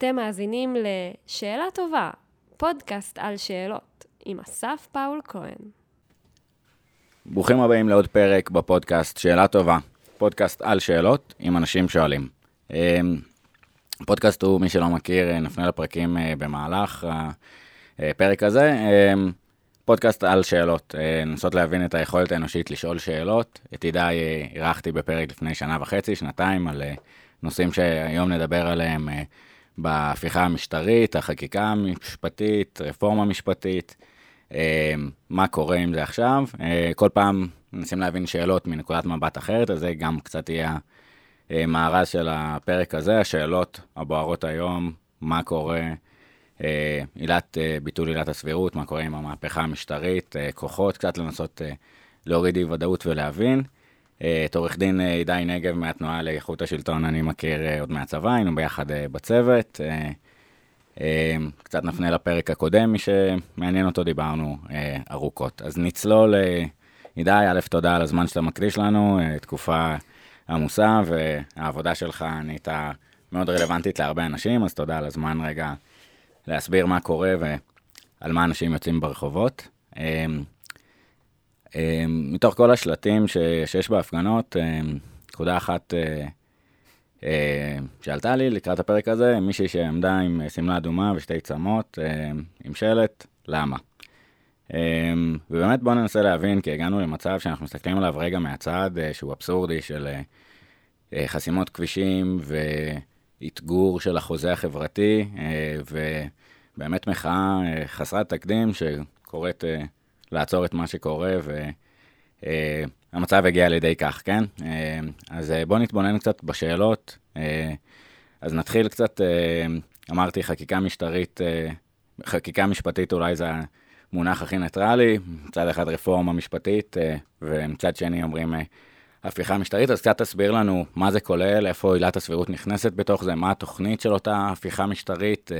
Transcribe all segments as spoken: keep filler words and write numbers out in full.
אתם מאזינים לשאלה טובה, פודקאסט על שאלות עם אסף פאול כהן. ברוכים הבאים לעוד פרק בפודקאסט שאלה טובה, פודקאסט על שאלות עם אנשים שואלים. הפודקאסט הוא, מי שלא מכיר, נפנה לפרקים במהלך הפרק הזה. פודקאסט על שאלות, לנסות להבין את היכולת האנושית לשאול שאלות. את עידי אירחתי בפרק לפני שנה וחצי, שנתיים, על נושאים שהיום נדבר עליהם בהפיכה המשטרית, החקיקה המשפטית, רפורמה משפטית, מה קורה עם זה עכשיו. כל פעם מנסים להבין שאלות מנקודת מבט אחרת, אז זה גם קצת יהיה מארז של הפרק הזה, השאלות הבוערות היום, מה קורה, עילת, ביטול עילת הסבירות, מה קורה עם המהפכה המשטרית, כוחות, קצת לנסות להוריד אי ודאות ולהבין. את עורך דין הידי נגב מהתנועה לאיכות השלטון אני מכיר עוד מהצבא, היינו ביחד בצוות. קצת נפנה לפרק הקודם, מי שמעניין אותו דיברנו ארוכות. אז נצלול, הידי, א' תודה על הזמן שאתה מקדיש לנו, תקופה עמוסה, והעבודה שלך נהייתה מאוד רלוונטית להרבה אנשים, אז תודה על הזמן רגע להסביר מה קורה ועל מה אנשים יוצאים ברחובות. מתוך כל השלטים שיש בהפגנות, נקודה אחת שעלתה לי לקראת הפרק הזה, מישהי שעמדה עם סמלה אדומה ושתי צמות, עם שלט, למה? ובאמת בואו ננסה להבין, כי הגענו למצב שאנחנו מסתכלים עליו רגע מהצד, שהוא אבסורדי, של חסימות כבישים והתגור של החוזה החברתי, ובאמת מחאה חסרת תקדים שקוראת לעצור את מה שקורה, והמצב הגיע לידי כך, כן? אז בואו נתבונן קצת בשאלות. אז נתחיל קצת, אמרתי חקיקה משטרית, חקיקה משפטית אולי זה המונח הכי ניטרלי, מצד אחד רפורמה משפטית, ומצד שני אומרים הפיכה משטרית, אז קצת תסביר לנו מה זה כולל, איפה עילת הסבירות נכנסת בתוך זה, מה התוכנית של אותה הפיכה משטרית,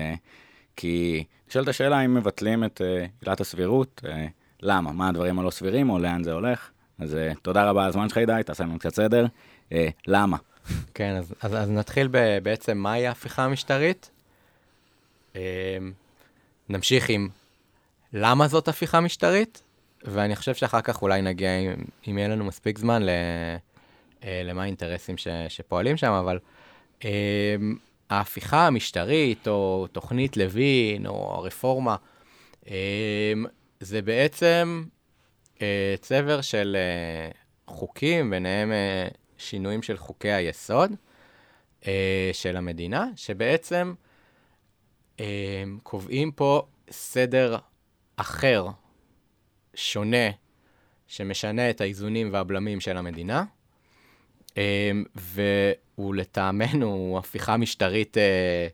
כי נשאלת השאלה אם מבטלים את עילת הסבירות, למה? מה הדברים הלא סבירים, או לאן זה הולך? אז תודה רבה על הזמן שלך, עידי, תעשה לנו קצת סדר. למה? כן, אז, אז, אז נתחיל ב- בעצם מהי ההפיכה המשטרית. נמשיך עם למה זאת הפיכה משטרית, ואני חושב שאחר כך אולי נגיע, אם, אם יהיה לנו מספיק זמן, ל- למה האינטרסים ש- שפועלים שם, אבל ההפיכה המשטרית, או תוכנית לוין, או הרפורמה, זה בעצם אה, צבר של אה, חוקים, ביניהם אה, שינויים של חוקי היסוד אה, של המדינה, שבעצם אה, קובעים פה סדר אחר, שונה, שמשנה את האיזונים והבלמים של המדינה, אה, והוא לטעמנו הפיכה משטרית אה,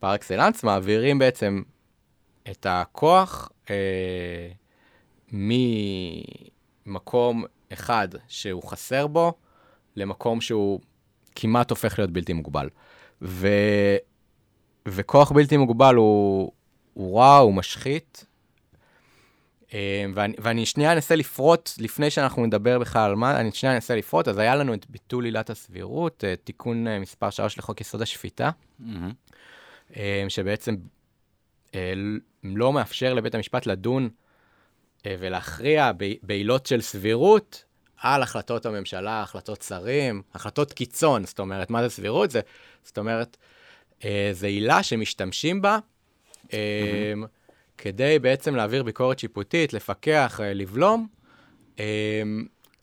פר אקסלנס, מעבירים בעצם את הכוח אה, ממקום אחד שהוא חסר בו, למקום שהוא כמעט הופך להיות בלתי מוגבל. ו, וכוח בלתי מוגבל הוא, הוא רע, הוא משחית, אה, ואני, ואני שנייה אנסה לפרוט, לפני שאנחנו נדבר בכלל על מה, אני שנייה אנסה לפרוט, אז היה לנו את ביטול עילת הסבירות, אה, תיקון אה, מספר שלוש לחוק יסוד השפיטה, mm-hmm. אה, שבעצם לא מאפשר לבית המשפט לדון ולהכריע בעילות של סבירות על החלטות הממשלה, החלטות שרים, החלטות קיצון. זאת אומרת, מה זה סבירות? זה, זאת אומרת, זה עילה שמשתמשים בה כדי בעצם להעביר ביקורת שיפוטית, לפקח, לבלום,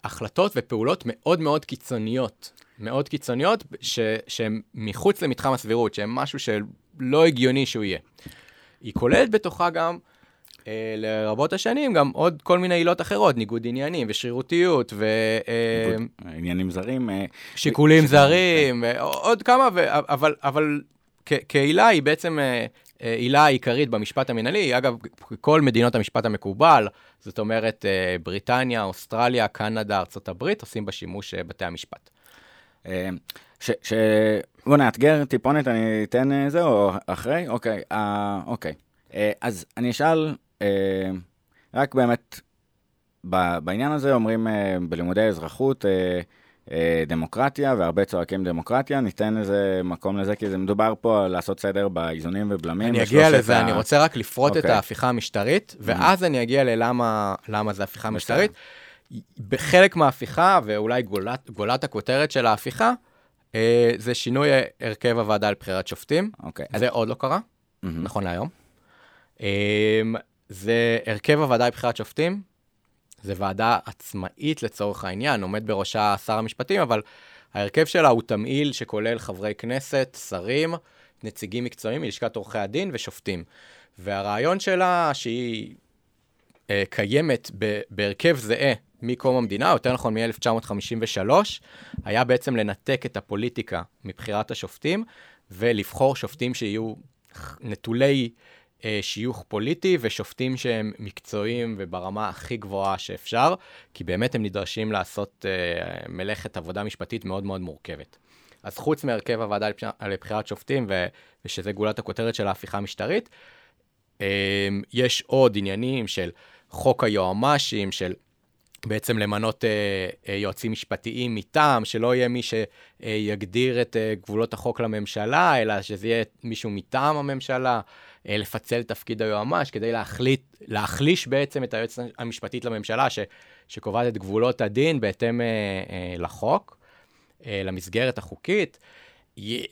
החלטות ופעולות מאוד מאוד קיצוניות, מאוד קיצוניות שהן מחוץ למתחם הסבירות, שהן משהו שלא הגיוני שהוא יהיה. היא כוללת בתוכה גם, אה, לרבות השנים, גם עוד כל מיני עילות אחרות, ניגוד עניינים ושרירותיות, ו, אה, עניינים זרים, אה, שיקולים ש... זרים, אה. עוד כמה, ו, אבל, אבל כ, כעילה היא בעצם אה, עילה עיקרית במשפט המנהלי, אגב, כל מדינות המשפט המקובל, זאת אומרת, אה, בריטניה, אוסטרליה, קנדה, ארצות הברית, עושים בשימוש אה, בתי המשפט. אה, ש... ש... בוא נאתגר טיפונת, אני אתן זה או אחרי? אוקיי, אה, אוקיי. אה, אז אני אשאל, אה, רק באמת, ב, בעניין הזה אומרים אה, בלימודי אזרחות, אה, דמוקרטיה, והרבה צועקים דמוקרטיה, ניתן איזה מקום לזה, כי זה מדובר פה לעשות סדר באיזונים ובלמים. אני אגיע לזה, ה... אני רוצה רק לפרוט okay. את ההפיכה המשטרית, ואז mm-hmm. אני אגיע ללמה למה זה הפיכה משטרית. בחלק מההפיכה, ואולי גולת, גולת הכותרת של ההפיכה, אה, זה שינוי הרכב הוועדה לבחירת שופטים. Okay. זה אז... עוד לא קרה, mm-hmm. נכון להיום. אה, זה הרכב הוועדה לבחירת שופטים, זה ועדה עצמאית לצורך העניין, עומד בראשה שר המשפטים, אבל ההרכב שלה הוא תמעיל שכולל חברי כנסת, שרים, נציגים מקצועיים, מלשכת עורכי הדין ושופטים. והרעיון שלה שהיא אה, קיימת ב- בהרכב זהה מקום המדינה, יותר נכון מ-אלף תשע מאות חמישים ושלוש, היה בעצם לנתק את הפוליטיקה מבחירת השופטים, ולבחור שופטים שיהיו נטולי שיוך פוליטי ושופטים שהם מקצועיים וברמה הכי גבוהה שאפשר, כי באמת הם נדרשים לעשות uh, מלאכת עבודה משפטית מאוד מאוד מורכבת. אז חוץ מהרכב הוועדה לבחירת שופטים, ו- ושזה גולת הכותרת של ההפיכה המשטרית, um, יש עוד עניינים של חוק היועמ"שים, של בעצם למנות uh, uh, יועצים משפטיים מטעם, שלא יהיה מי שיגדיר את uh, גבולות החוק לממשלה, אלא שזה יהיה מישהו מטעם הממשלה, לפצל תפקיד היועמ"ש, כדי להחליט, להחליש בעצם את היועצת המשפטית לממשלה, ש, שקובעת את גבולות הדין בהתאם אה, אה, לחוק, אה, למסגרת החוקית. י,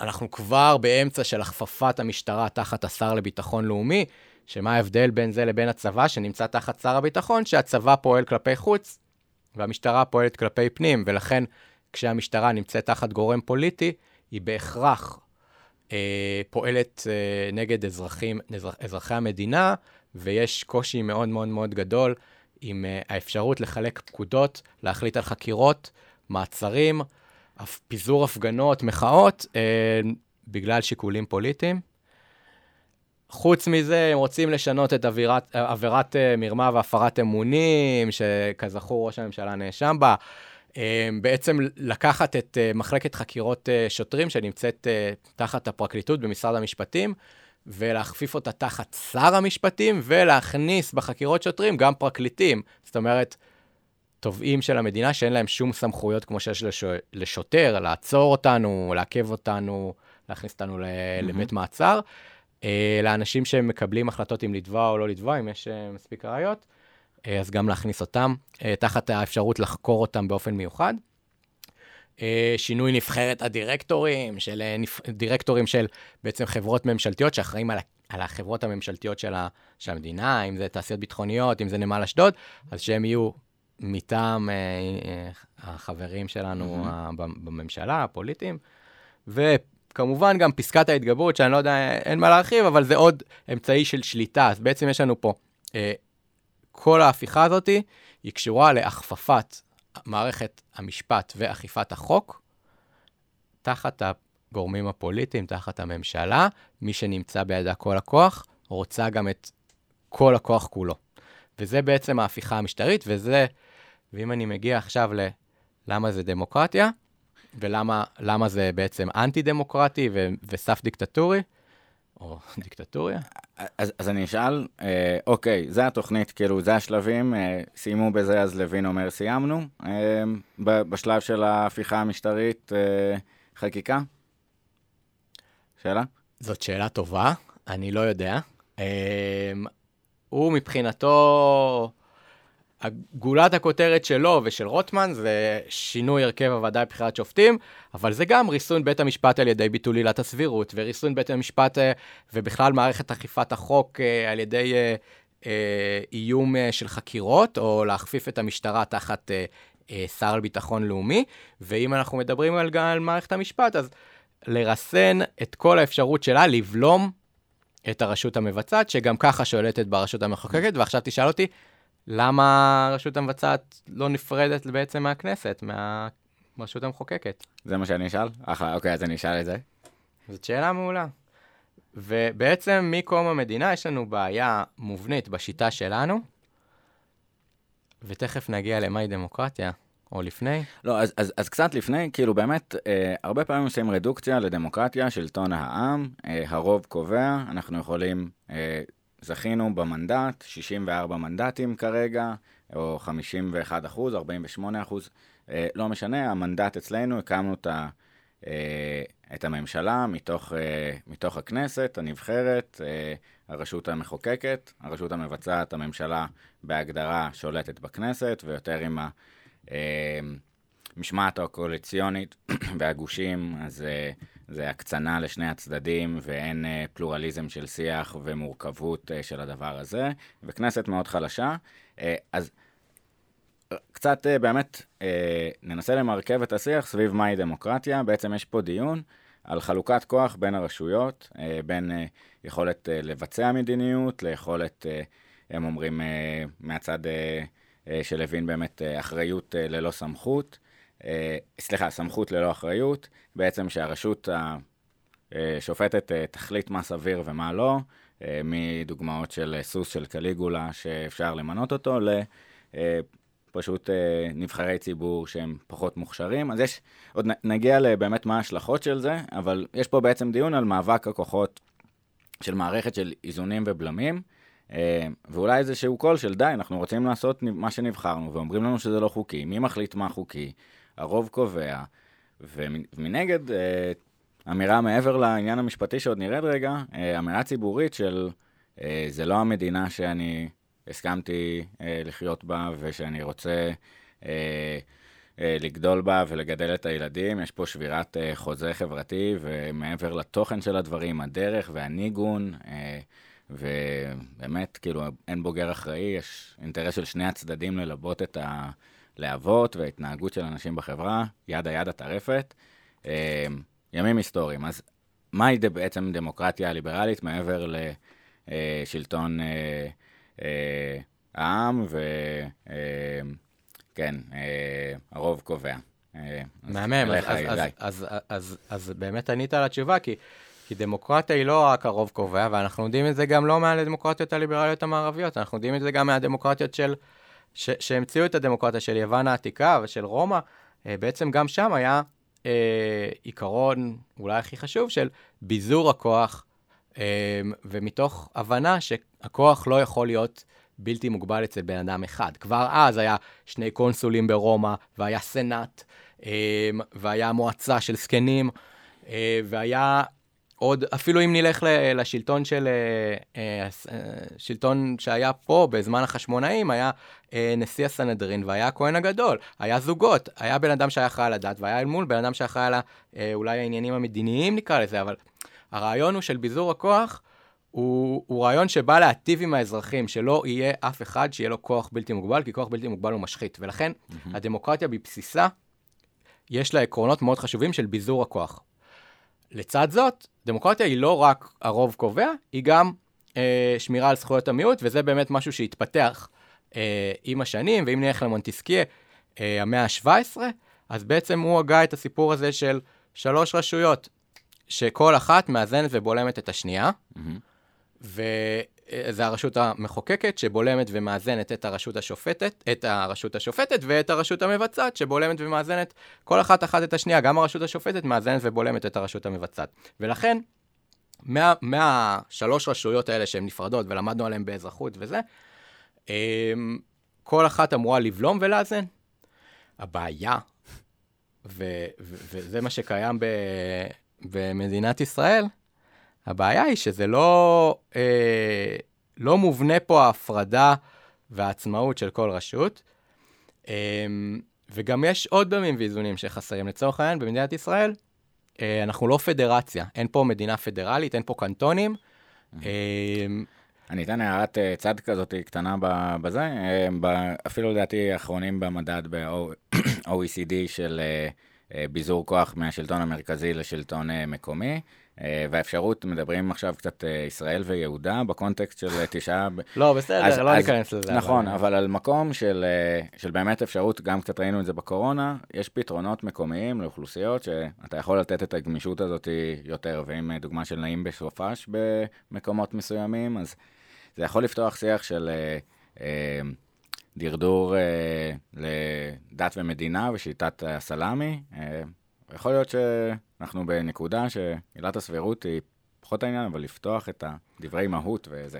אנחנו כבר באמצע של הכפפת המשטרה תחת השר לביטחון לאומי, שמה ההבדל בין זה לבין הצבא, שנמצא תחת שר הביטחון, שהצבא פועל כלפי חוץ, והמשטרה פועלת כלפי פנים, ולכן כשהמשטרה נמצאת תחת גורם פוליטי, היא בהכרח פועלת נגד אזרחים, אזרחי המדינה, ויש קושי מאוד מאוד מאוד גדול עם האפשרות לחלק פקודות, להחליט על חקירות, מעצרים, פיזור הפגנות, מחאות, בגלל שיקולים פוליטיים. חוץ מזה, הם רוצים לשנות את עבירת, עבירת מרמה והפרת אמונים, שכזכור ראש הממשלה נאשם בה, בעצם לקחת את מחלקת חקירות שוטרים שנמצאת תחת הפרקליטות במשרד המשפטים, ולהכפיף אותה תחת שר המשפטים, ולהכניס בחקירות שוטרים גם פרקליטים. זאת אומרת, תובעים של המדינה שאין להם שום סמכויות כמו שיש לש... לשוטר, לעצור אותנו, לעכב אותנו, להכניס אותנו ל... mm-hmm. לבית מעצר. לאנשים שמקבלים החלטות אם לדבוע או לא לדבוע, אם יש מספיק ראיות. אז גם להכניס אותם, תחת האפשרות לחקור אותם באופן מיוחד. שינוי נבחרת הדירקטורים, של דירקטורים של בעצם חברות ממשלתיות, שאחראים על, על החברות הממשלתיות של, ה, של המדינה, אם זה תעשיות ביטחוניות, אם זה נמל אשדוד, אז שהם יהיו מטעם החברים שלנו mm-hmm. בממשלה, הפוליטיים, ו... כמובן גם פסקת ההתגברות, שאני לא יודע, אין מה להרחיב, אבל זה עוד אמצעי של שליטה. אז בעצם יש לנו פה, כל ההפיכה הזאת היא קשורה להכפפת מערכת המשפט ואכיפת החוק, תחת הגורמים הפוליטיים, תחת הממשלה, מי שנמצא בידה כל הכוח, רוצה גם את כל הכוח כולו. וזה בעצם ההפיכה המשטרית, וזה, ואם אני מגיע עכשיו ללמה זה דמוקרטיה, ולמה למה זה בעצם אנטי-דמוקרטי ו- וסף דיקטטורי, או דיקטטוריה? אז, אז אני אשאל, אה, אוקיי, זה התוכנית, כאילו, זה השלבים, אה, סיימו בזה, אז לוין אומר, סיימנו. אה, ב- בשלב של ההפיכה המשטרית, אה, חקיקה? שאלה? זאת שאלה טובה, אני לא יודע. אה, הוא מבחינתו... גולת הכותרת שלו ושל רוטמן זה שינוי הרכב הוועדה לבחירת שופטים, אבל זה גם ריסון בית המשפט על ידי ביטול עילת הסבירות, וריסון בית המשפט ובכלל מערכת אכיפת החוק על ידי איום של חקירות, או להכפיף את המשטרה תחת שר לביטחון לאומי. ואם אנחנו מדברים על, על מערכת המשפט, אז לרסן את כל האפשרות שלה, לבלום את הרשות המבצעת, שגם ככה שולטת ברשות המחוקקת, ועכשיו תשאל אותי, למה הרשות המבצעת לא נפרדת בעצם מהכנסת, מהרשות המחוקקת? זה מה שאני אשאל? אחלה, אוקיי, אז אני אשאל את זה. זאת שאלה מעולה. ובעצם מקום המדינה יש לנו בעיה מובנית בשיטה שלנו, ותכף נגיע למהי דמוקרטיה, או לפני. לא, אז, אז, אז קצת לפני, כאילו באמת, אה, הרבה פעמים עושים רדוקציה לדמוקרטיה, שלטון העם, אה, הרוב קובע, אנחנו יכולים... אה, זכינו במנדט, שישים וארבעה מנדטים כרגע, או חמישים ואחד אחוז, ארבעים ושמונה אחוז לא משנה, המנדט אצלנו, הקמנו את הממשלה מתוך, מתוך הכנסת, הנבחרת, הרשות המחוקקת, הרשות המבצעת, הממשלה בהגדרה שולטת בכנסת, ויותר עם המשמעת הקואליציונית והגושים, אז זה הקצנה לשני הצדדים, ואין פלורליזם של שיח ומורכבות של הדבר הזה, וכנסת מאוד חלשה, אז קצת באמת ננסה למרכב את השיח סביב מהי דמוקרטיה. בעצם יש פה דיון על חלוקת כוח בין הרשויות, בין יכולת לבצע מדיניות, ליכולת, הם אומרים מהצד של הבין באמת אחריות ללא סמכות, סליחה, סמכות ללא אחריות, בעצם שהרשות השופטת תחליט מה סביר ומה לא, מדוגמאות של סוס של קליגולה שאפשר למנות אותו, לפשוט נבחרי ציבור שהם פחות מוכשרים. אז יש, עוד נגיע לבאמת מה ההשלכות של זה, אבל יש פה בעצם דיון על מאבק הכוחות של מערכת של איזונים ובלמים, ואולי איזשהו קול של די, אנחנו רוצים לעשות מה שנבחרנו, ואומרים לנו שזה לא חוקי, מי מחליט מה חוקי, הרוב קובע, ומנגד, אמירה מעבר לעניין המשפטי שעוד נרד רגע, אמירה ציבורית של זה לא המדינה שאני הסכמתי לחיות בה, ושאני רוצה לגדול בה ולגדל את הילדים, יש פה שבירת חוזה חברתי, ומעבר לתוכן של הדברים, הדרך והניגון, ובאמת, כאילו, אין בוגר אחראי, יש אינטרס של שני הצדדים ללבות את הלהבות וההתנהגות של אנשים בחברה, יד היד הטרפת, ימים היסטוריים. אז מהי בעצם דמוקרטיה ליברלית מעבר לשלטון העם וכן, הרוב קובע? מהמם, אז באמת ענית על התשובה, כי כי דמוקרטיה היא לא רק הרוב קובע, ואנחנו יודעים את זה גם לא מהדמוקרטיות הליברליות המערביות, אנחנו יודעים את זה גם מהדמוקרטיות של, ש, שהמציאו את הדמוקרטיה של יוון העתיקה ושל רומא, בעצם גם שם היה אה, עיקרון אולי הכי חשוב של ביזור הכוח, אה, ומתוך הבנה שהכוח לא יכול להיות בלתי מוגבל אצל בן אדם אחד. כבר אז היה שני קונסולים ברומא, והיה סנאט, אה, והיה מועצה של סקנים, אה, והיה... עוד, אפילו אם נלך לשלטון של, שלטון שהיה פה בזמן החשמונאים, היה נשיא הסנהדרין והיה הכהן הגדול, היה זוגות, היה בן אדם שהיה אחראי על הדת, והיה אל מול בן אדם שהיה אחראי על אולי העניינים המדיניים נקרא לזה, אבל הרעיון הוא של ביזור הכוח, הוא, הוא רעיון שבא להטיב עם האזרחים, שלא יהיה אף אחד שיהיה לו כוח בלתי מוגבל, כי כוח בלתי מוגבל הוא משחית, ולכן mm-hmm. הדמוקרטיה בבסיסה, יש לה עקרונות מאוד חשובים של ביזור הכוח. לצד זאת, דמוקרטיה היא לא רק הרוב קובע, היא גם אה, שמירה על זכויות המיעוט, וזה באמת משהו שהתפתח אה, עם השנים, ואם נלך למונטסקיה, אה, המאה השבע עשרה, אז בעצם הוא הגה את הסיפור הזה של שלוש רשויות, שכל אחת מאזנת ובולמת את השנייה, mm-hmm. וזה הרשות המחוקקת שבולמת ומאזנת את הרשות השופטת, את הרשות השופטת ואת הרשות המבצעת שבולמת ומאזנת כל אחת אחת את השנייה, גם הרשות השופטת מאזנת ובולמת את הרשות המבצעת. ולכן, מה, מה שלוש רשויות האלה שהן נפרדות ולמדנו עליהן באזרחות וזה, כל אחת אמורה לבלום ולאזן. הבעיה, ו, ו, וזה מה שקיים ב, במדינת ישראל, הבעיה היא שזה לא, אה, לא מובנה פה ההפרדה והעצמאות של כל רשות, אה, וגם יש עוד דמים ואיזונים שחסרים. לצורך העניין, במדינת ישראל, אה, אנחנו לא פדרציה, אין פה מדינה פדרלית, אין פה קנטונים. אה, אני אתן הערת צד כזאת קטנה בזה, אפילו לדעתי האחרונים במדד ב-או אי סי די של ביזור כוח מהשלטון המרכזי לשלטון מקומי, והאפשרות, מדברים עכשיו קצת ישראל ויהודה, בקונטקסט של תשעה... לא, בסדר, לא ניכנס לזה. נכון, אבל על מקום של באמת אפשרות, גם קצת ראינו את זה בקורונה, יש פתרונות מקומיים לאוכלוסיות, שאתה יכול לתת את הגמישות הזאת יותר, ואם דוגמה של נעים בשופש במקומות מסוימים, אז זה יכול לפתוח שיח של דרדור לדת ומדינה ושיטת הסלאמי, יכול להיות ש... אנחנו בנקודה שעילת הסבירות היא פחות העניין, אבל לפתוח את הדברי מהות וזה.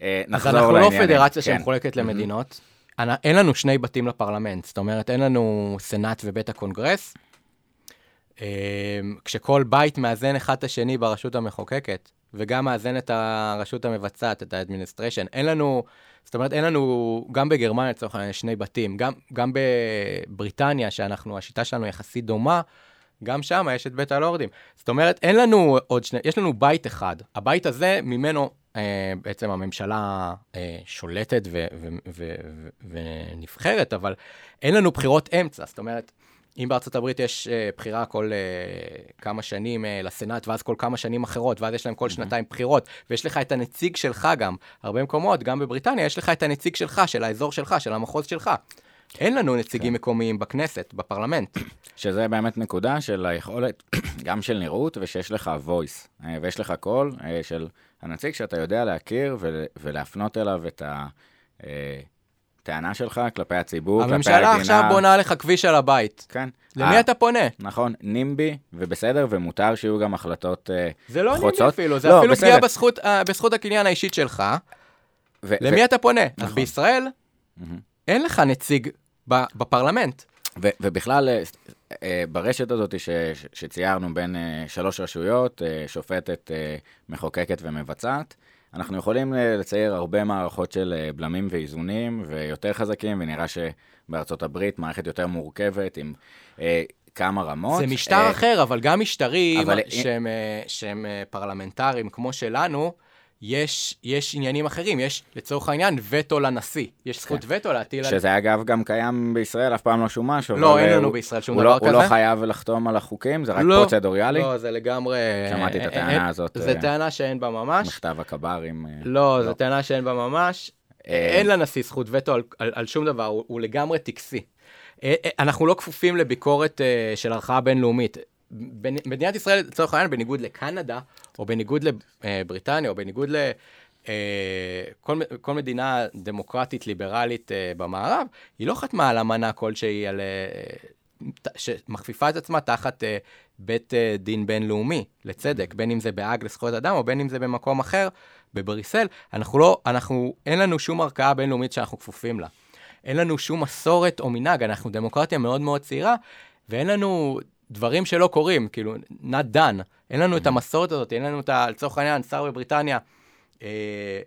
אז אנחנו לא פדרציה שמחולקת למדינות, אין לנו שני בתים לפרלמנט, זאת אומרת, אין לנו סנאט ובית הקונגרס, כשכל בית מאזן אחד את השני ברשות המחוקקת, וגם מאזן את הרשות המבצעת, את האדמיניסטריישן. אין לנו, זאת אומרת, אין לנו, גם בגרמניה לצורך העניין שני בתים, גם, גם בבריטניה, שאנחנו, השיטה שלנו יחסית דומה, גם שם יש את בית הלורדים. זאת אומרת, אין לנו עוד שני, יש לנו בית אחד. הבית הזה, ממנו אה, בעצם הממשלה אה, שולטת ו, ו, ו, ו, ונבחרת, אבל אין לנו בחירות אמצע. זאת אומרת, אם בארצות הברית יש אה, בחירה כל אה, כמה שנים אה, לסנאט, ואז כל כמה שנים אחרות, ואז יש להם כל mm-hmm. שנתיים בחירות, ויש לך את הנציג שלך גם, הרבה מקומות, גם בבריטניה, יש לך את הנציג שלך, של האזור שלך, של המחוז שלך. אין לנו נציגים כן. מקומיים בכנסת, בפרלמנט. שזה באמת נקודה של היכולת, גם של נראות, ושיש לך וויס, ויש לך קול של הנציג שאתה יודע להכיר ו- ולהפנות אליו את הטענה שלך כלפי הציבור, כלפי המדינה. הממשלה עכשיו בונה לך כביש על הבית. כן. למי 아, אתה פונה? נכון, נימבי, ובסדר, ומותר שיהיו גם החלטות חוצות. זה לא חוצות. נימבי אפילו, זה לא, אפילו פגיעה בזכות, בזכות הקניין האישית שלך. ו- למי ו- אתה פונה? נכון. אז בישראל... אין לך נציג בפרלמנט. ו- ובכלל, ברשת הזאת ש- ש- שציירנו בין שלוש רשויות, שופטת, מחוקקת ומבצעת, אנחנו יכולים לצייר הרבה מערכות של בלמים ואיזונים, ויותר חזקים, ונראה שבארצות הברית מערכת יותר מורכבת עם כמה רמות. זה משטר אחר, אבל גם משטרים שהם, שהם פרלמנטריים כמו שלנו, יש, יש עניינים אחרים, יש לצורך העניין וטו לנשיא, יש זכות וטו להטיל... שזה אגב גם קיים בישראל, אף פעם לא שום משהו. לא, אין לנו בישראל שום דבר כזה. הוא לא חייב לחתום על החוקים, זה רק פרוצדוריאלי. לא, זה לגמרי... שמעתי את הטענה הזאת. זה טענה שאין בה ממש. מכתב הקברים... לא, זה טענה שאין בה ממש. אין לנשיא זכות וטו על שום דבר, הוא לגמרי טקסי. אנחנו לא כפופים לביקורת של ערכאה בינלאומית. מדינת ישראל, לצורך העניין, בניגוד לקנדה, או בניגוד לבריטניה, או בניגוד לכל מדינה דמוקרטית, ליברלית במערב, היא לא חתמה על אמנה כלשהי שמכפיפה את עצמה תחת בית דין בינלאומי, לצדק, בין אם זה בהאג לזכויות אדם, או בין אם זה במקום אחר, בבריסל. אנחנו לא, אנחנו, אין לנו שום ערכאה בינלאומית שאנחנו כפופים לה. אין לנו שום מסורת או מנהג, אנחנו דמוקרטיה מאוד מאוד צעירה, ואין לנו... דברים שלא קורים, כאילו, not done. אין לנו את המסורת הזאת, אין לנו את ה... לצורך העניין, שר בבריטניה, אה,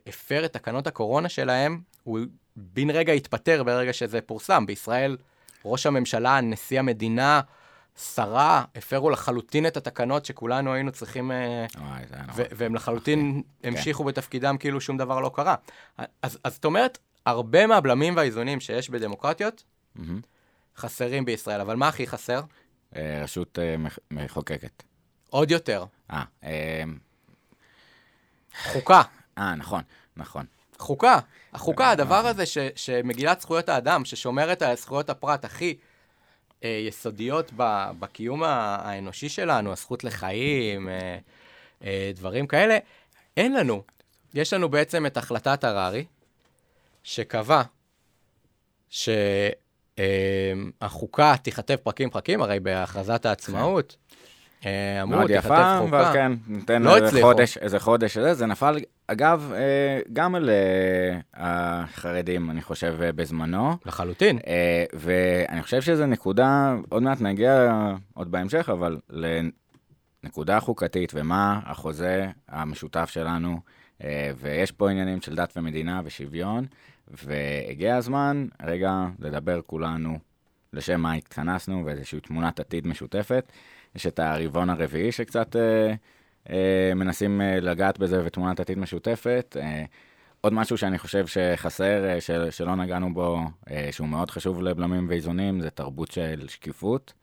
הפר את תקנות הקורונה שלהם, הוא בן רגע התפטר ברגע שזה פורסם. בישראל, ראש הממשלה, נשיא המדינה, שרה, הפרו לחלוטין את התקנות שכולנו היינו צריכים... אה, ו- והם לחלוטין המשיכו בתפקידם כאילו שום דבר לא קרה. אז, אז זאת אומרת, הרבה מהבלמים והאיזונים שיש בדמוקרטיות, חסרים בישראל. אבל מה הכי חסר? רשות מחוקקת. עוד יותר. אה, חוקה. אה, נכון, נכון. חוקה. החוקה, הדבר הזה שמגילת זכויות האדם, ששומרת על זכויות הפרט הכי יסודיות בקיום האנושי שלנו, הזכות לחיים, דברים כאלה, אין לנו. יש לנו בעצם את החלטת הררי, שקבע ש... החוקה תיכתב פרקים פרקים, הרי בהכרזת העצמאות אמרו תיכתב חוקה. מאוד יפה, כן, ניתן איזה חודש, זה נפל, אגב, גם על החרדים, אני חושב, בזמנו. לחלוטין. ואני חושב שזו נקודה, עוד מעט נגיע עוד בהמשך, אבל לנקודה חוקתית, ומה החוזה המשותף שלנו, ויש פה עניינים של דת ומדינה ושוויון, והגיע הזמן, רגע, לדבר כולנו לשם מה התכנסנו, ואיזושהי תמונת עתיד משותפת. יש את הרבעון הרביעי שקצת אה, אה, מנסים אה, לגעת בזה, ותמונת עתיד משותפת. אה, עוד משהו שאני חושב שחסר, אה, של, שלא נגענו בו, אה, שהוא מאוד חשוב לבלמים ואיזונים, זה תרבות של שקיפות,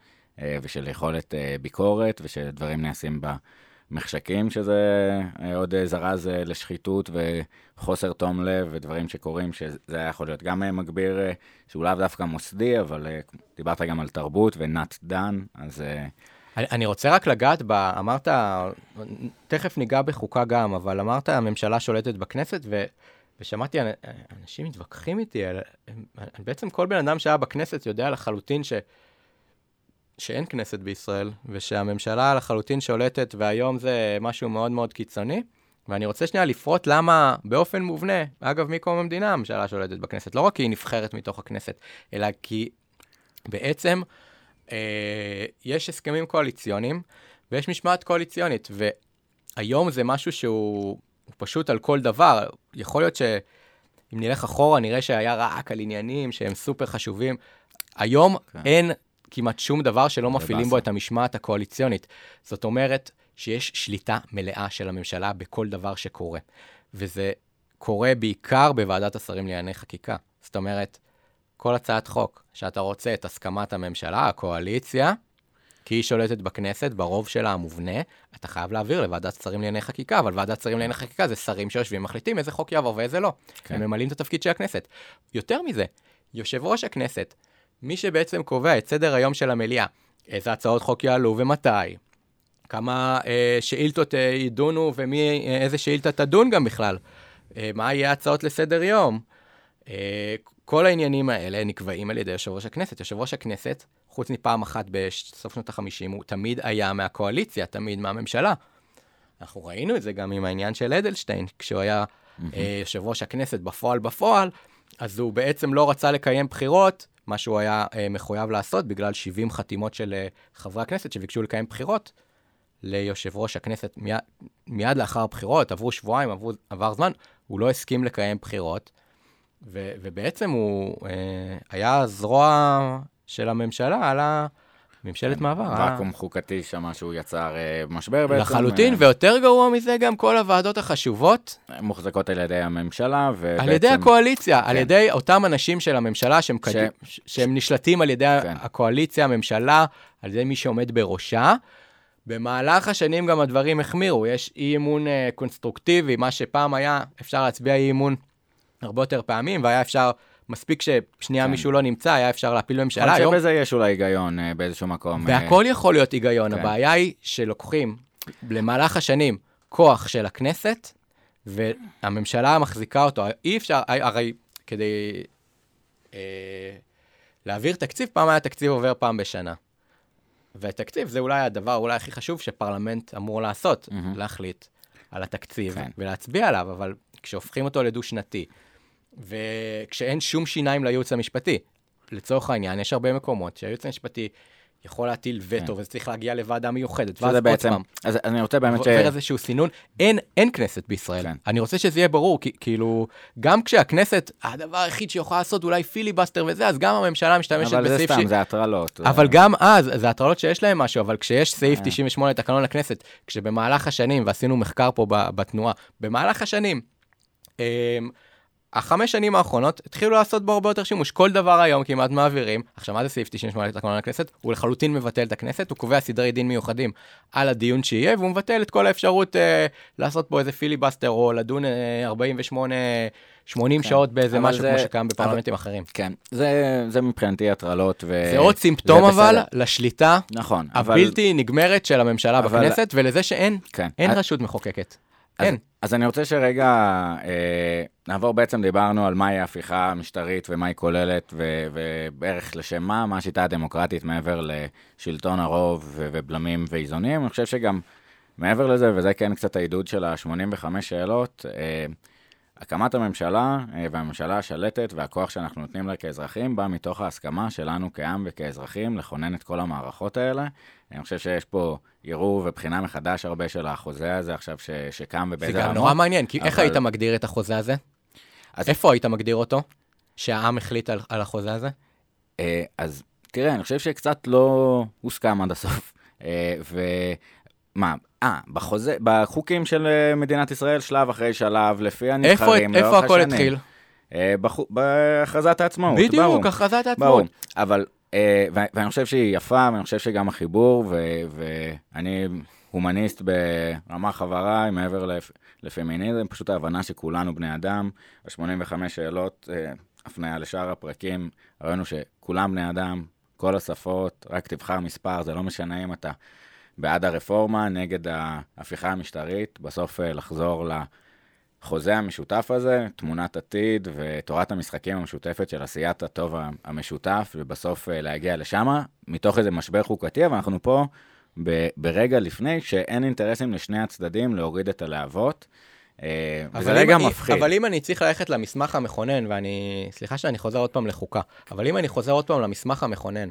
אה, ושל יכולת אה, ביקורת, ושדברים נעשים בה. מחשקים, שזה עוד זרז לשחיתות וחוסר תום לב ודברים שקורים, שזה היה יכול להיות גם מגביר, שהוא לאו דווקא מוסדי, אבל דיברת גם על תרבות ונת דן, אז... אני רוצה רק לגעת בה, אמרת, תכף ניגע בחוקה גם, אבל אמרת, הממשלה שולטת בכנסת, ושמעתי, אנשים מתווכחים איתי, בעצם כל בן אדם שהיה בכנסת יודע לחלוטין ש... שאין כנסת בישראל, ושהממשלה לחלוטין שולטת, והיום זה משהו מאוד מאוד קיצוני, ואני רוצה שנייה לפרוט למה באופן מובנה, אגב, מקום המדינה, הממשלה שולטת בכנסת, לא רק כי היא נבחרת מתוך הכנסת, אלא כי בעצם אה, יש הסכמים קואליציוניים, ויש משמעת קואליציונית, והיום זה משהו שהוא פשוט על כל דבר. יכול להיות שאם נלך אחורה, נראה שהיה רק על עניינים שהם סופר חשובים. היום כן. אין כמעט שום דבר שלא מפעילים בו את המשמעת הקואליציונית. זאת אומרת שיש שליטה מלאה של הממשלה בכל דבר שקורה. וזה קורה בעיקר בוועדת השרים לענייני חקיקה. זאת אומרת, כל הצעת חוק שאתה רוצה את הסכמת הממשלה, הקואליציה, כי היא שולטת בכנסת, ברוב שלה המובנה, אתה חייב להעביר לוועדת שרים לענייני חקיקה, אבל ועדת שרים לענייני חקיקה זה שרים שיושבים מחליטים איזה חוק יעבור ואיזה לא. כן. הם ממלאים את התפקיד של הכנסת. יותר מזה, יושב ראש הכנסת, מי שבעצם קובע את סדר היום של המליאה, איזה הצעות חוק יעלו ומתי, כמה אה, שאילתות אה, ידונו ומי, אה, איזה שאילתה תדון גם בכלל, אה, מה יהיה הצעות לסדר יום, אה, כל העניינים האלה נקבעים על ידי יושב ראש הכנסת. יושב ראש הכנסת, חוץ מפעם אחת בסוף שנות ה-חמישים, הוא תמיד היה מהקואליציה, תמיד מהממשלה. אנחנו ראינו את זה גם עם העניין של אדלשטיין, כשהוא היה יושב ראש הכנסת בפועל בפועל, אז הוא בעצם לא רצה לקיים בחירות, מה שהוא היה מחויב לעשות, בגלל שבעים חתימות של חברי הכנסת שביקשו לקיים בחירות ליושב ראש הכנסת. מיד לאחר בחירות, עברו שבועיים, עבר זמן, הוא לא הסכים לקיים בחירות, ובעצם הוא היה זרוע של הממשלה על הממשלת מעבר. ואקום חוקתי שמה שהוא יצר משבר בעצם. לחלוטין, ויותר גרוע מזה גם כל הוועדות החשובות. מוחזקות על ידי הממשלה. על ידי הקואליציה, על ידי אותם אנשים של הממשלה שהם נשלטים על ידי הקואליציה, הממשלה, על ידי מי שעומד בראשה. במהלך השנים גם הדברים החמירו. יש אי אמון קונסטרוקטיבי, מה שפעם היה אפשר להצביע אי אמון הרבה יותר פעמים, והיה אפשר, מספיק ששנייה מישהו לא נמצא, היה אפשר להפיל בממשלה. יכול שבזה יש אולי היגיון באיזשהו מקום. והכל יכול להיות היגיון. הבעיה היא שלוקחים למהלך השנים כוח של הכנסת, והממשלה מחזיקה אותו. אי אפשר, הרי כדי להעביר תקציב, פעם היה תקציב עובר פעם בשנה. והתקציב זה אולי הדבר, אולי הכי חשוב שפרלמנט אמור לעשות, להחליט על התקציב ולהצביע עליו, אבל כשהופכים אותו לדו-שנתי, וכשאין שום שיניים לייעוץ המשפטי, לצורך העניין, יש הרבה מקומות שהייעוץ המשפטי יכול להטיל וטו, וזה צריך להגיע לוועדה מיוחדת, ואז עוד פעם, אז אני רוצה באמת ש... עובר איזשהו סינון, אין כנסת בישראל. אני רוצה שזה יהיה ברור, כאילו, גם כשהכנסת, הדבר היחיד שיכול לעשות, אולי פיליבסטר וזה, אז גם הממשלה משתמשת בסעיף... אבל זה סתם, זה הטרלות. אבל גם אז, זה הטרלות שיש להם משהו, אבל כשיש סעיף תשעים ושמונה לתקנון לכנסת, כשבמהלך השנים, ועשינו מחקר פה בתנועה, במהלך השנים, החמש שנים האחרונות התחילו לעשות בו הרבה יותר שימוש. כל דבר היום כמעט מעבירים. עכשיו, מה זה סעיף תשעים ושמונה לתקנון הכנסת? הוא לחלוטין מבטל את הכנסת, הוא קובע סדרי דין מיוחדים על הדיון שיהיה, והוא מבטל את כל האפשרות אה, לעשות בו איזה פיליבסטר, או לדון אה, ארבעים ושמונה שמונים כן. שעות באיזה משהו זה, כמו שקיים בפרלמנטים אבל... אחרים. כן, זה, זה מבחינתי הטרלות. ו... זה עוד סימפטום אבל לשליטה נכון, הבלתי אבל... נגמרת של הממשלה אבל... בכנסת, ולזה שאין כן. אין אז... רשות מחוקקת. אז, כן. אז אני רוצה שרגע אה, נעבור, בעצם דיברנו על מהי ההפיכה המשטרית ומה היא כוללת ו, ובערך לשם מה, מה השיטה הדמוקרטית מעבר לשלטון הרוב ו, ובלמים ואיזונים. אני חושב שגם מעבר לזה, וזה כן קצת העידוד של ה-שמונים וחמש שאלות, אה, הקמת הממשלה אה, והממשלה השלטת והכוח שאנחנו נותנים לה כאזרחים בא מתוך ההסכמה שלנו כעם וכאזרחים לכונן את כל המערכות האלה. אני חושב שיש פה עירוב ובחינה מחדש הרבה של החוזה הזה עכשיו ש, שקם ובאיזה... זה גם רמות, נורא מעניין, כי אבל... איך היית מגדיר את החוזה הזה? אז... איפה היית מגדיר אותו? שהעם החליט על, על החוזה הזה? אה, אז תראה, אני חושב שקצת לא הוסכם עד הסוף. אה, ומה... אה, בחוזה, בחוקים של מדינת ישראל, שלב אחרי שלב, לפי הנבחרים. איפה, איפה הכל השנים. התחיל? אה, בחו, בהכרזת העצמאות. בדיוק, הכרזת העצמאות. אבל, אה, ו- ואני חושב שהיא יפה, ואני חושב שגם החיבור, ו- ואני הומניסט ברמה חברה, מעבר לפ- לפמיניזם, פשוט ההבנה שכולנו בני אדם, ה-שמונים וחמש שאלות, אה, הפניה לשאר הפרקים, ראינו שכולם בני אדם, כל השפות, רק תבחר מספר, זה לא משנה אם אתה... בעד הרפורמה, נגד ההפיכה המשטרית, בסוף לחזור לחוזה המשותף הזה, תמונת עתיד ותורת המשחקים המשותפת של עשיית הטוב המשותף, ובסוף להגיע לשם, מתוך איזה משבר חוקתי, אבל אנחנו פה ברגע לפני שאין אינטרסים לשני הצדדים להוריד את הלהבות, וזה רגע מפחיד. אבל אם אני צריך ללכת למסמך המכונן, ואני, סליחה שאני חוזר עוד פעם לחוקה, אבל אם אני חוזר עוד פעם למסמך המכונן,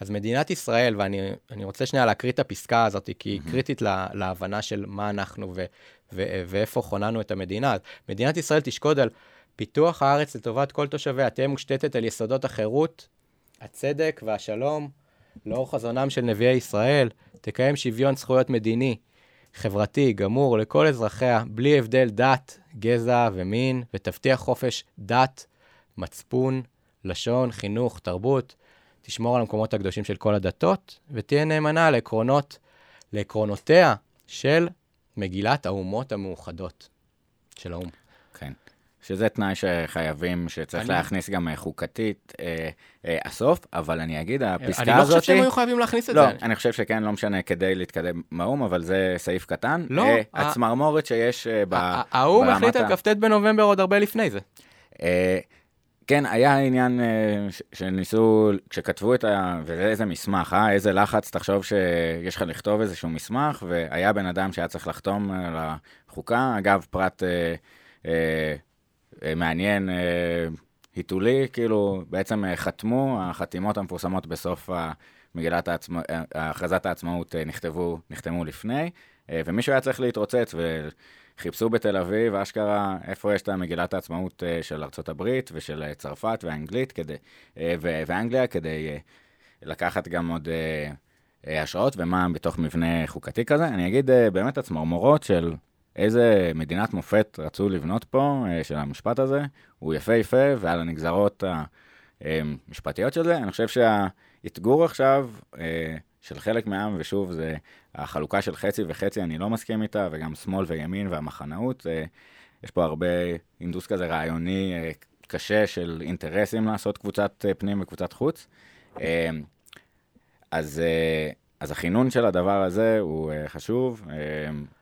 אז מדינת ישראל, ואני רוצה שנייה להקריא את הפסקה הזאת, כי היא קריטית להבנה של מה אנחנו ואיפה חוננו את המדינה. מדינת ישראל תשקוד על פיתוח הארץ לטובת כל תושביה, תהיה מושתתת על יסודות החירות, הצדק והשלום, לאור חזונם של נביאי ישראל, תקיים שוויון זכויות מדיני, חברתי, גמור, לכל אזרחיה, בלי הבדל דת, גזע ומין, ותבטיח חופש דת, מצפון, לשון, חינוך, תרבות, תשמור על המקומות הקדושים של כל הדתות, ותהיה נאמנה לעקרונות, לעקרונותיה של מגילת האומות המאוחדות של האום. כן. שזה תנאי שחייבים, שצריך אני... להכניס גם חוקתית אה, אה, הסוף, אבל אני אגיד, הפסקה אני הזאת... אני לא חושב שהם היו חייבים להכניס את לא, זה. לא, אני חושב שכן, לא משנה, כדי להתקדם מהאום, אבל זה סעיף קטן. לא. אה, ה... הצמרמורת שיש אה, ב... הא, האום ברמת... החליט על כ"ט בנובמבר עוד הרבה לפני זה. אה, כן, היה עניין אה, ש- שניסו, כשכתבו את ה... ואיזה מסמך, אה? איזה לחץ, תחשוב שיש לך לכתוב איזשהו מסמך, והיה בן אדם שהיה צריך לחתום אה, לחוקה, אגב, פרט... אה, אה, מעניין, היתולי, כאילו, בעצם חתמו, החתימות המפורסמות בסוף מגילת העצמאות, הכרזת העצמאות נכתבו, נחתמו לפני, ומישהו היה צריך להתרוצץ, וחיפשו בתל אביב, אשכרה, איפה יש את מגילת העצמאות של ארצות הברית, ושל צרפת, ואנגלית, כדי, ואנגליה, כדי לקחת גם עוד השראות, ומה בתוך מבנה חוקתי כזה. אני אגיד, באמת הצמרמורות של... איזה מדינת מופת רצו לבנות פה, של המשפט הזה, הוא יפה יפה, ועל הנגזרות המשפטיות של זה, אני חושב שהאתגור עכשיו של חלק מהעם, ושוב, זה החלוקה של חצי וחצי, אני לא מסכים איתה, וגם שמאל וימין והמחנאות, יש פה הרבה אינדוס כזה רעיוני קשה של אינטרסים לעשות קבוצת פנים וקבוצת חוץ, אז... אז החינון של הדבר הזה הוא uh, חשוב, uh,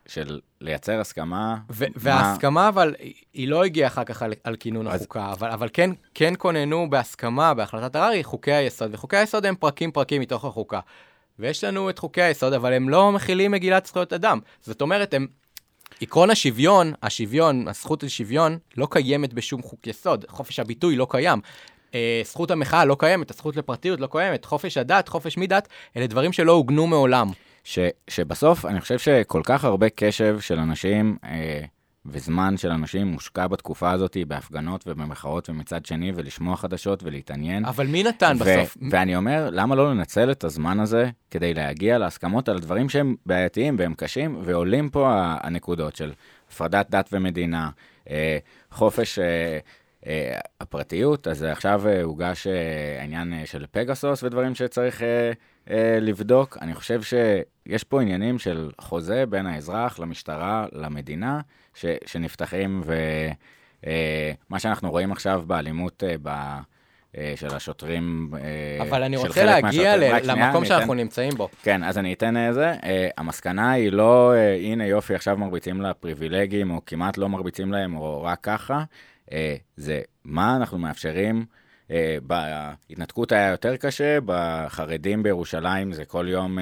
של לייצר הסכמה. ו- מה... וההסכמה, אבל היא לא הגיעה אחר כך על, על כינון אז... החוקה, אבל, אבל כן, כן כוננו בהסכמה, בהחלטת הררי, חוקי היסוד, וחוקי היסוד הם פרקים פרקים מתוך החוקה. ויש לנו את חוקי היסוד, אבל הם לא מכילים מגילת זכויות אדם. זאת אומרת, הם... עקרון השוויון, השוויון, הזכות לשוויון, לא קיימת בשום חוק יסוד. חופש הביטוי לא קיים. זכות המחאה לא קיימת, הזכות לפרטיות לא קיימת, חופש הדת, חופש מדת, אלה דברים שלא הוגנו מעולם. ש, שבסוף אני חושב שכל כך הרבה קשב של אנשים אה, וזמן של אנשים מושקע בתקופה הזאת בהפגנות ובמחאות ומצד שני ולשמוע חדשות ולהתעניין. אבל מי נתן ו- בסוף? ו- ואני אומר, למה לא לנצל את הזמן הזה כדי להגיע להסכמות על דברים שהם בעייתיים והם קשים ועולים פה הנקודות של הפרדת דת ומדינה, אה, חופש... אה, Uh, הפרטיות, אז עכשיו uh, הוגש uh, העניין uh, של פגסוס ודברים שצריך uh, uh, לבדוק. אני חושב שיש פה עניינים של חוזה בין האזרח למשטרה, למדינה, ש- שנפתחים, ומה uh, שאנחנו רואים עכשיו באלימות uh, ב- uh, של השוטרים, uh, אבל אני רוצה להגיע ל- ל- שנייה, למקום שאנחנו אתן... נמצאים בו. כן, אז אני אתן איזה. Uh, המסקנה היא לא, uh, הנה יופי, עכשיו מרביצים לפריבילגים, או כמעט לא מרביצים להם, או רק ככה. זה מה אנחנו מאפשרים, בהתנתקות היה יותר קשה, בחרדים בירושלים זה כל יום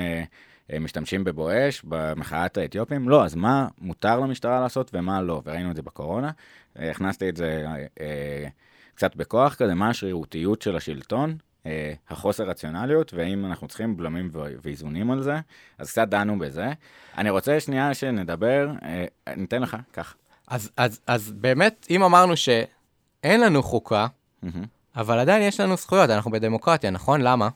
משתמשים בבואש, במחאת האתיופים, לא, אז מה מותר למשטרה לעשות ומה לא, וראינו את זה בקורונה, הכנסתי את זה קצת בכוח כזה, מה השרירותיות של השלטון, החוסר רציונליות, ואם אנחנו צריכים בלמים ואיזונים על זה, אז קצת דנו בזה, אני רוצה שנייה שנדבר, ניתן לך ככה. אז, אז, אז באמת, אם אמרנו שאין לנו חוקה, אבל עדיין יש לנו זכויות, אנחנו בדמוקרטיה, נכון? למה?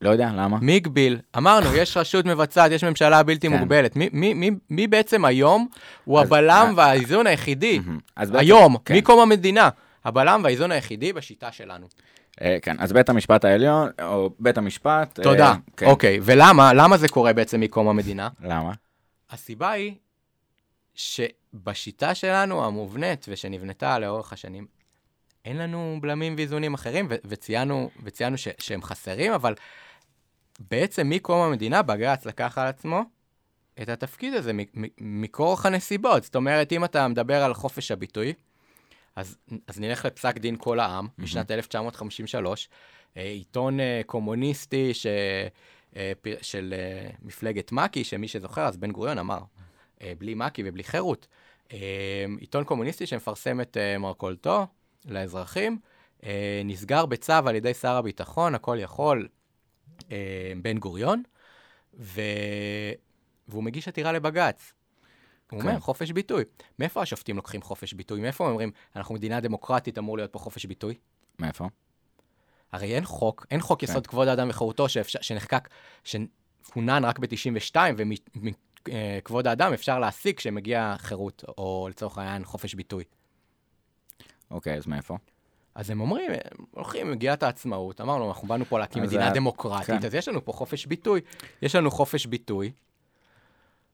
לא יודע, למה? מי הגביל? אמרנו, יש רשות מבצעת, יש ממשלה בלתי מוגבלת. מי, מי, מי, מי בעצם היום הוא הבלם והאיזון היחידי? היום, מקום המדינה, הבלם והאיזון היחידי בשיטה שלנו. כן, אז בית המשפט העליון, או בית המשפט... תודה, אוקיי. ולמה? למה זה קורה בעצם מקום המדינה? למה? הסיבה היא... שבשיטה שלנו המובנית ושנבנתה לאורך השנים, אין לנו בלמים ואיזונים אחרים, ו- וציינו, וציינו ש- שהם חסרים, אבל בעצם מקום המדינה בגץ לקח על עצמו את התפקיד הזה מ- מ- מכורח הנסיבות. זאת אומרת, אם אתה מדבר על חופש הביטוי, אז, אז נלך לפסק דין כל העם, mm-hmm. משנת אלף תשע מאות חמישים ושלוש, עיתון קומוניסטי ש- של מפלגת מקי, שמי שזוכר, אז בן גוריון אמר, בלי מקי ובלי חירות, עיתון קומוניסטי שמפרסם את מרכולתו לאזרחים, נסגר בצו על ידי שר הביטחון, הכל יכול, בן גוריון, ו... והוא מגיש עתירה לבגץ. הוא אומר, חופש ביטוי. מאיפה השופטים לוקחים חופש ביטוי? מאיפה הם אומרים, אנחנו מדינה דמוקרטית, אמור להיות פה חופש ביטוי? מאיפה? הרי אין חוק, אין חוק יסוד כבוד האדם וחירותו שנחקק, שכונן רק ב-תשעים ושתיים, ומכבוד האדם אפשר להסיק שמגיע חירות, או לצורך העניין חופש ביטוי. אוקיי, אז מאיפה? אז הם אומרים, הולכים, מגיעת העצמאות, אמרנו, אנחנו באנו פה להקים מדינה דמוקרטית, אז יש לנו פה חופש ביטוי. יש לנו חופש ביטוי.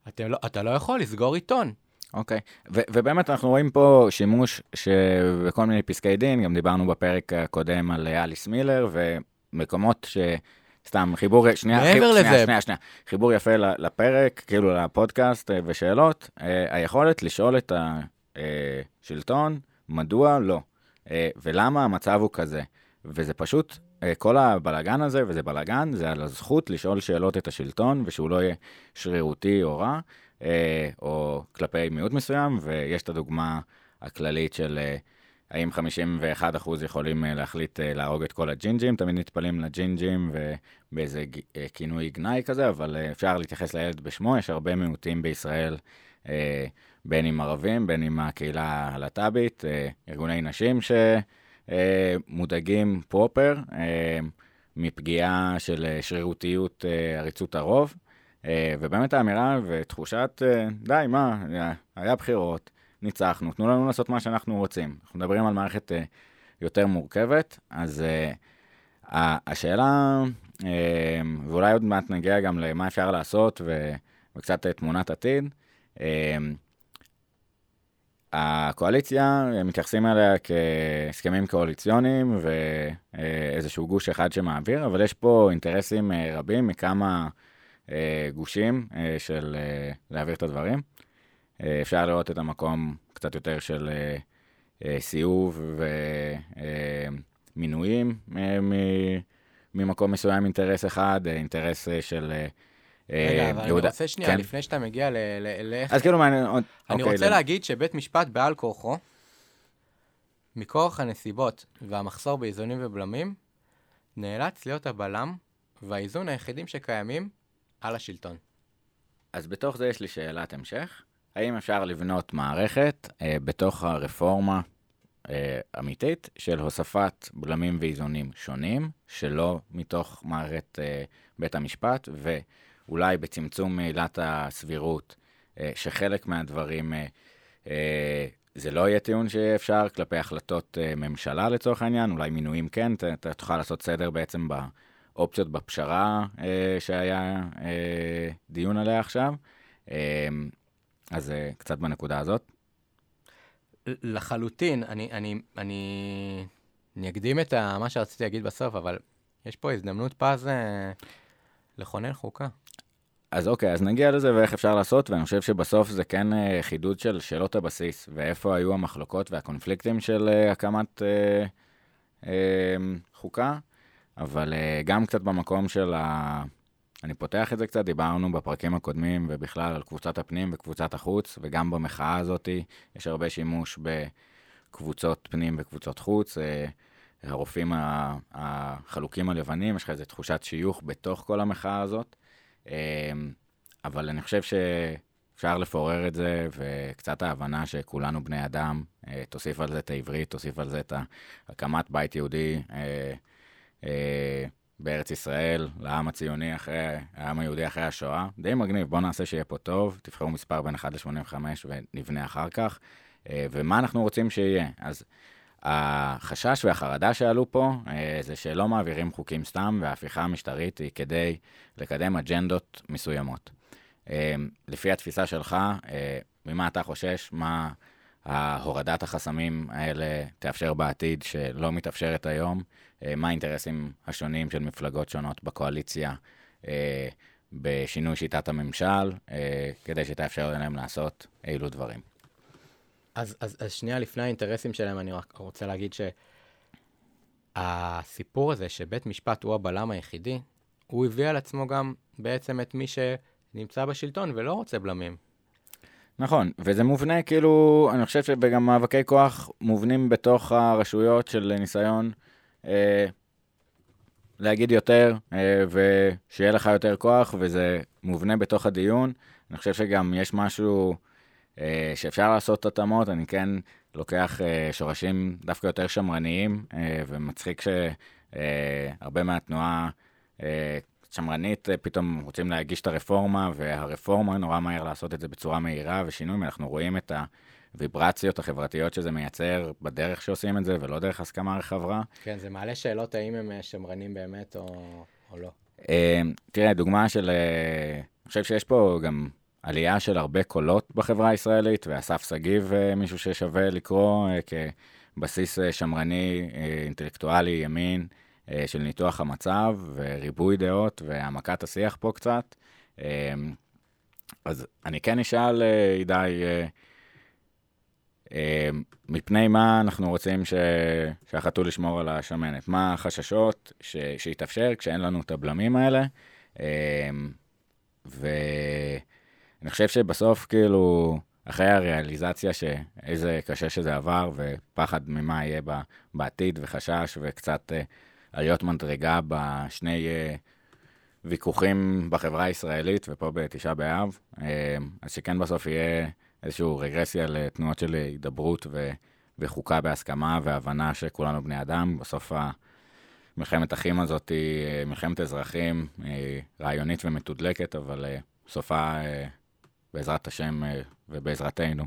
אתה לא, אתה לא יכול לסגור עיתון. אוקיי, ו- ובאמת אנחנו רואים פה שימוש שבכל מיני פסקי דין, גם דיברנו בפרק הקודם על אליס מילר, ומקומות ש... סתם, חיבור... שנייה, מעבר לזה. שנייה, שנייה, שנייה. חיבור יפה לפרק, כאילו לפודקאסט ושאלות, היכולת לשאול את השלטון, מדוע לא, ולמה המצב הוא כזה, וזה פשוט... כל הבלגן הזה, וזה בלגן, זה על הזכות לשאול שאלות את השלטון, ושהוא לא יהיה שרירותי או רע, או כלפי מיעוט מסוים, ויש את הדוגמה הכללית של האם חמישים ואחד אחוז יכולים להחליט להרוג את כל הג'ינג'ים, תמיד נטפלים לג'ינג'ים ובאיזה כינוי גנאי כזה, אבל אפשר להתייחס לילד בשמו, יש הרבה מיעוטים בישראל, בין עם ערבים, בין עם הקהילה הלטאבית, ארגוני נשים ש... מודאגים פרופר מפגיעה של שרירותיות עריצות הרוב, ובאמת האמירה ותחושת די, מה, היה בחירות, ניצחנו, תנו לנו לעשות מה שאנחנו רוצים. אנחנו מדברים על מערכת יותר מורכבת, אז השאלה, ואולי עוד מעט נגיע גם למה אפשר לעשות וקצת תמונת עתיד, הקואליציה, הם מתייחסים אליה כהסכמים קואליציוניים ואיזשהו גוש אחד שמעביר, אבל יש פה אינטרסים רבים מכמה גושים של להעביר את הדברים. אפשר לראות את המקום קצת יותר של סיוב ומינויים ממקום מסוים, אינטרס אחד, אינטרס של... רגע, אבל אני רוצה שנייה, לפני שאתה מגיע לאיך... אז כאילו, אני רוצה להגיד שבית משפט בעל כורחו, מכורח הנסיבות והמחסור באיזונים ובלמים, נאלץ להיות הבלם והאיזון היחידים שקיימים על השלטון. אז בתוך זה יש לי שאלת המשך. האם אפשר לבנות מערכת בתוך הרפורמה אמיתית של הוספת בלמים ואיזונים שונים, שלא מתוך מערכת בית המשפט, ו... אולי בצמצום עילת הסבירות, שחלק מהדברים, זה לא יהיה טיעון שאפשר כלפי החלטות ממשלה לצורך העניין, אולי מינויים כן, אתה תוכל לעשות סדר בעצם באופציות בפשרה שהיה דיון עליה עכשיו, אז קצת בנקודה הזאת. לחלוטין, אני, אני, אני, אני אקדים את מה שרציתי להגיד בסוף, אבל יש פה הזדמנות פז... לכונן חוקה. אז אוקיי, אז נגיע לזה ואיך אפשר לעשות, ואני חושב שבסוף זה כן אה, חידוד של שאלות הבסיס, ואיפה היו המחלוקות והקונפליקטים של אה, הקמת אה, אה, חוקה, אבל אה, גם קצת במקום של, ה... אני פותח את זה קצת, דיברנו בפרקים הקודמים, ובכלל על קבוצת הפנים וקבוצת החוץ, וגם במחאה הזאת יש הרבה שימוש בקבוצות פנים וקבוצות חוץ, אה, הרופאים החלוקים הלבנים, יש לך איזו תחושת שיוך בתוך כל המחאה הזאת, אבל אני חושב שאפשר לפורר את זה, וקצת ההבנה שכולנו בני אדם, תוסיף על זה את העברית, תוסיף על זה את הקמת בית יהודי בארץ ישראל, לעם הציוני אחרי, העם היהודי אחרי השואה, די מגניב, בואו נעשה שיהיה פה טוב, תבחרו מספר בין אחד לשמונים וחמש ונבנה אחר כך, ומה אנחנו רוצים שיהיה, אז... החשש והחרדה שעלו פה, זה שלא מעבירים חוקים סתם, וההפיכה המשטרית היא כדי לקדם אג'נדות מסוימות. לפי התפיסה שלך, ממה אתה חושש, מה ההורדת החסמים האלה תאפשר בעתיד שלא מתאפשרת היום, מה האינטרסים השונים של מפלגות שונות בקואליציה בשינוי שיטת הממשל, כדי שתאפשר להם לעשות אילו דברים. אז, אז, אז שנייה לפני האינטרסים שלהם, אני רק רוצה להגיד שהסיפור הזה שבית משפט הוא הבלם היחידי, הוא הביא על עצמו גם בעצם את מי שנמצא בשלטון ולא רוצה בלמים. נכון, וזה מובנה, כאילו, אני חושב שגם מאבקי כוח מובנים בתוך הרשויות של ניסיון אה, להגיד יותר, אה, ושיהיה לך יותר כוח, וזה מובנה בתוך הדיון. אני חושב שגם יש משהו אה, שאפשר לעשות התאמות, אני כן לוקח אה, שורשים דווקא יותר שמרניים, אה, ומצחיק שהרבה אה, מהתנועה אה, שמרנית, פתאום רוצים להגיש את הרפורמה, והרפורמה נורא מהר לעשות את זה בצורה מהירה ושינוי, אנחנו רואים את הוויברציות החברתיות שזה מייצר בדרך שעושים את זה, ולא דרך הסכמה רחבה. כן, זה מעלה שאלות האם הם שמרנים באמת או, או לא. תראה, דוגמה של... אני חושב שיש פה גם עלייה של הרבה קולות בחברה הישראלית, ואסף סגיב, מישהו ששווה לקרוא כבסיס שמרני, אינטלקטואלי, ימין, של ניתוח המצב וריבוי דעות והעמקת השיח פה קצת. אז אני כן אשאל, עידי, מפני מה אנחנו רוצים ש... שהחתול לשמור על השמנת? מה החששות ש... שיתאפשר כשאין לנו את הבלמים האלה? ואני חושב שבסוף, כאילו, אחרי הריאליזציה שאיזה קשה שזה עבר, ופחד ממה יהיה בעתיד וחשש וקצת... עליות מדרגה בשני ויכוחים בחברה הישראלית, ופה בתשעה באב, אז שכן בסוף יהיה איזשהו רגרסיה לתנועות של הידברות וחוקה בהסכמה והבנה שכולנו בני אדם. בסוף מלחמת אחים הזאת היא מלחמת אזרחים, רעיונית ומתודלקת, אבל סופה בעזרת השם ובעזרתנו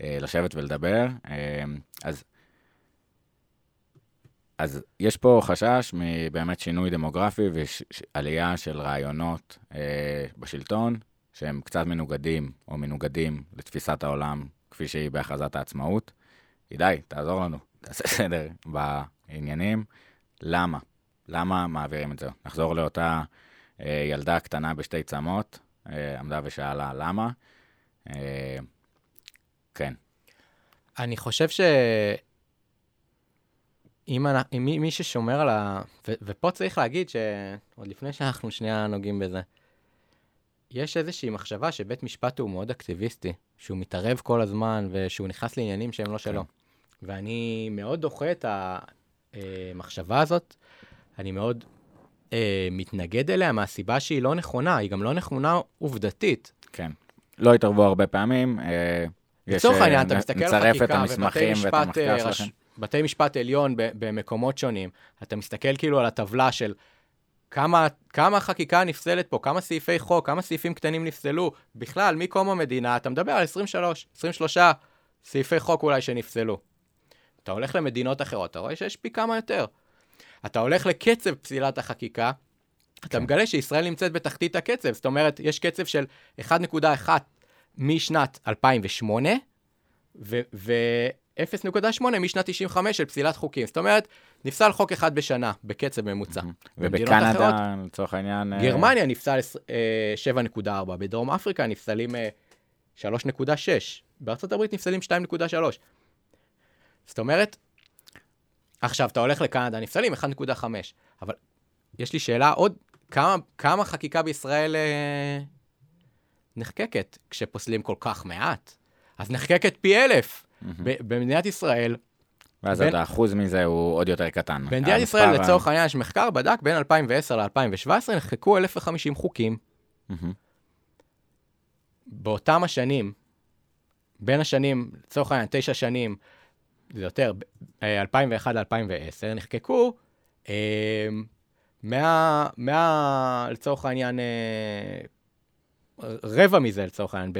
לשבת ולדבר. אז... אז יש פה חשש מבאמת שינוי דמוגרפי ועלייה של רעיונות אה, בשלטון, שהם קצת מנוגדים או מנוגדים לתפיסת העולם, כפי שהיא בהכרזת העצמאות. עידי, תעזור לנו, תעשה סדר בעניינים. למה? למה מעבירים את זה? נחזור לאותה אה, ילדה קטנה בשתי צמות, אה, עמדה ושאלה למה. אה, כן. אני חושב ש... אם מי, מי ששומר על ה... ו, ופה צריך להגיד שעוד לפני שאנחנו שנייה נוגעים בזה, יש איזושהי מחשבה שבית משפט הוא מאוד אקטיביסטי, שהוא מתערב כל הזמן ושהוא נכנס לעניינים שהם לא שלו. ואני מאוד דוחה את המחשבה הזאת, אני מאוד אה, מתנגד אליה מהסיבה שהיא לא נכונה, היא גם לא נכונה עובדתית. כן, לא התערבו הרבה פעמים. אה, בצורך העניין, אתה מסתכל על חקיקה ובתי משפט... בתי משפט עליון במקומות שונים, אתה מסתכל כאילו על הטבלה של כמה, כמה חקיקה נפסלת פה, כמה סעיפי חוק, כמה סעיפים קטנים נפסלו, בכלל, מקום המדינה, אתה מדבר על עשרים ושלוש סעיפי חוק אולי שנפסלו. אתה הולך למדינות אחרות, אתה רואה שיש פי כמה יותר. אתה הולך לקצב פסילת החקיקה, אתה מגלה שישראל נמצאת בתחתית הקצב, זאת אומרת, יש קצב של אחת נקודה אחת משנת אלפיים ושמונה, ו... ו- אפס נקודה שמונה משנת תשעים וחמש של פסילת חוקים. זאת אומרת, נפסל חוק אחד בשנה, בקצב ממוצע. ובקנדה, לצורך העניין... גרמניה נפסל שבע נקודה ארבע, בדרום אפריקה נפסלים שלוש נקודה שש, בארצות הברית נפסלים שתיים נקודה שלוש. זאת אומרת, עכשיו אתה הולך לקנדה, נפסלים אחת נקודה חמש, אבל יש לי שאלה עוד, כמה, כמה חקיקה בישראל נחקקת כשפוסלים כל כך מעט? אז נחקקת פי אלף. במדינת ישראל... ואז בין... האחוז מזה הוא עוד יותר קטן. במדינת ישראל, ה... לצורך העניין, יש מחקר בדק, בין אלפיים ועשר ל-אלפיים ושבע עשרה נחקקו אלף וחמישים חוקים. Mm-hmm. באותם השנים, בין השנים, לצורך העניין, תשע שנים, זה יותר, אלפיים ואחת ל-אלפיים ועשר, נחקקו אה, מאה, מאה, לצורך העניין, אה, רבע מזה, לצורך העניין,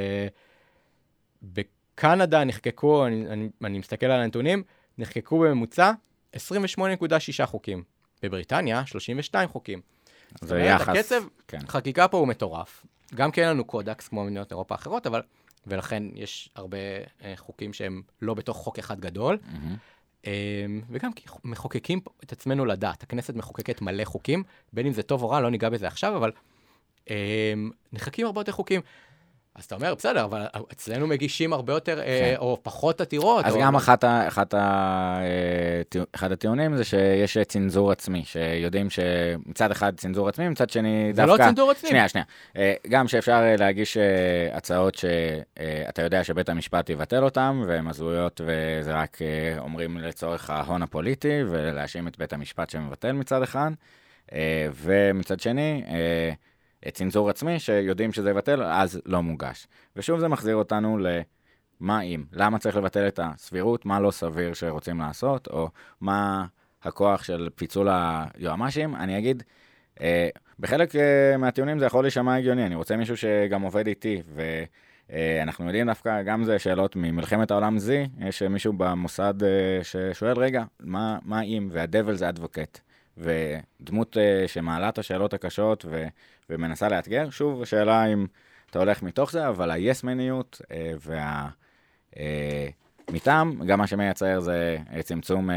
בקרק, קנדה נחקקו, אני, אני, אני מסתכל על הנתונים, נחקקו בממוצע עשרים ושמונה נקודה שש חוקים. בבריטניה, שלושים ושתיים חוקים. זה יחס. הקצב, כן. חקיקה פה הוא מטורף. גם כי אין לנו קודקס כמו מדינות אירופה אחרות, אבל, ולכן יש הרבה אה, חוקים שהם לא בתוך חוק אחד גדול. Mm-hmm. אה, וגם כי מחוקקים את עצמנו לדעת. הכנסת מחוקקת מלא חוקים, בין אם זה טוב או רע, לא ניגע בזה עכשיו, אבל אה, נחקקים הרבה יותר חוקים. אז אתה אומר, בסדר, אבל אצלנו מגישים הרבה יותר, כן. או פחות עתירות. אז או... גם אחת, אחת, אחד הטיעונים זה שיש צנזור עצמי, שיודעים שמצד אחד צנזור עצמי, מצד שני דווקא... זה לא צנזור עצמי. שנייה, שנייה. גם שאפשר להגיש הצעות שאתה יודע שבית המשפט יבטל אותן, והן הזויות, וזה רק אומרים לצורך ההון הפוליטי, ולהאשים את בית המשפט שמבטל מצד אחד, ומצד שני... צנזור עצמי, שיודעים שזה יבטל, אז לא מוגש. ושוב זה מחזיר אותנו למה אם, למה צריך לבטל את הסבירות, מה לא סביר שרוצים לעשות, או מה הכוח של פיצול היועמ"שים. אני אגיד, אה, בחלק אה, מהטיעונים זה יכול להישמע הגיוני, אני רוצה מישהו שגם עובד איתי, ואנחנו אה, יודעים דווקא, גם זה שאלות ממלחמת העולם זי, יש מישהו במוסד אה, ששואל, רגע, מה, מה אם, והדבל זה אדווקט. ודמות uh, שמעלה את השאלות הקשות ו- ומנסה לאתגר, שוב, השאלה אם אתה הולך מתוך זה, אבל ה-yes-מניות uh, וה... Uh, מטעם, גם מה שמייצר זה צמצום uh,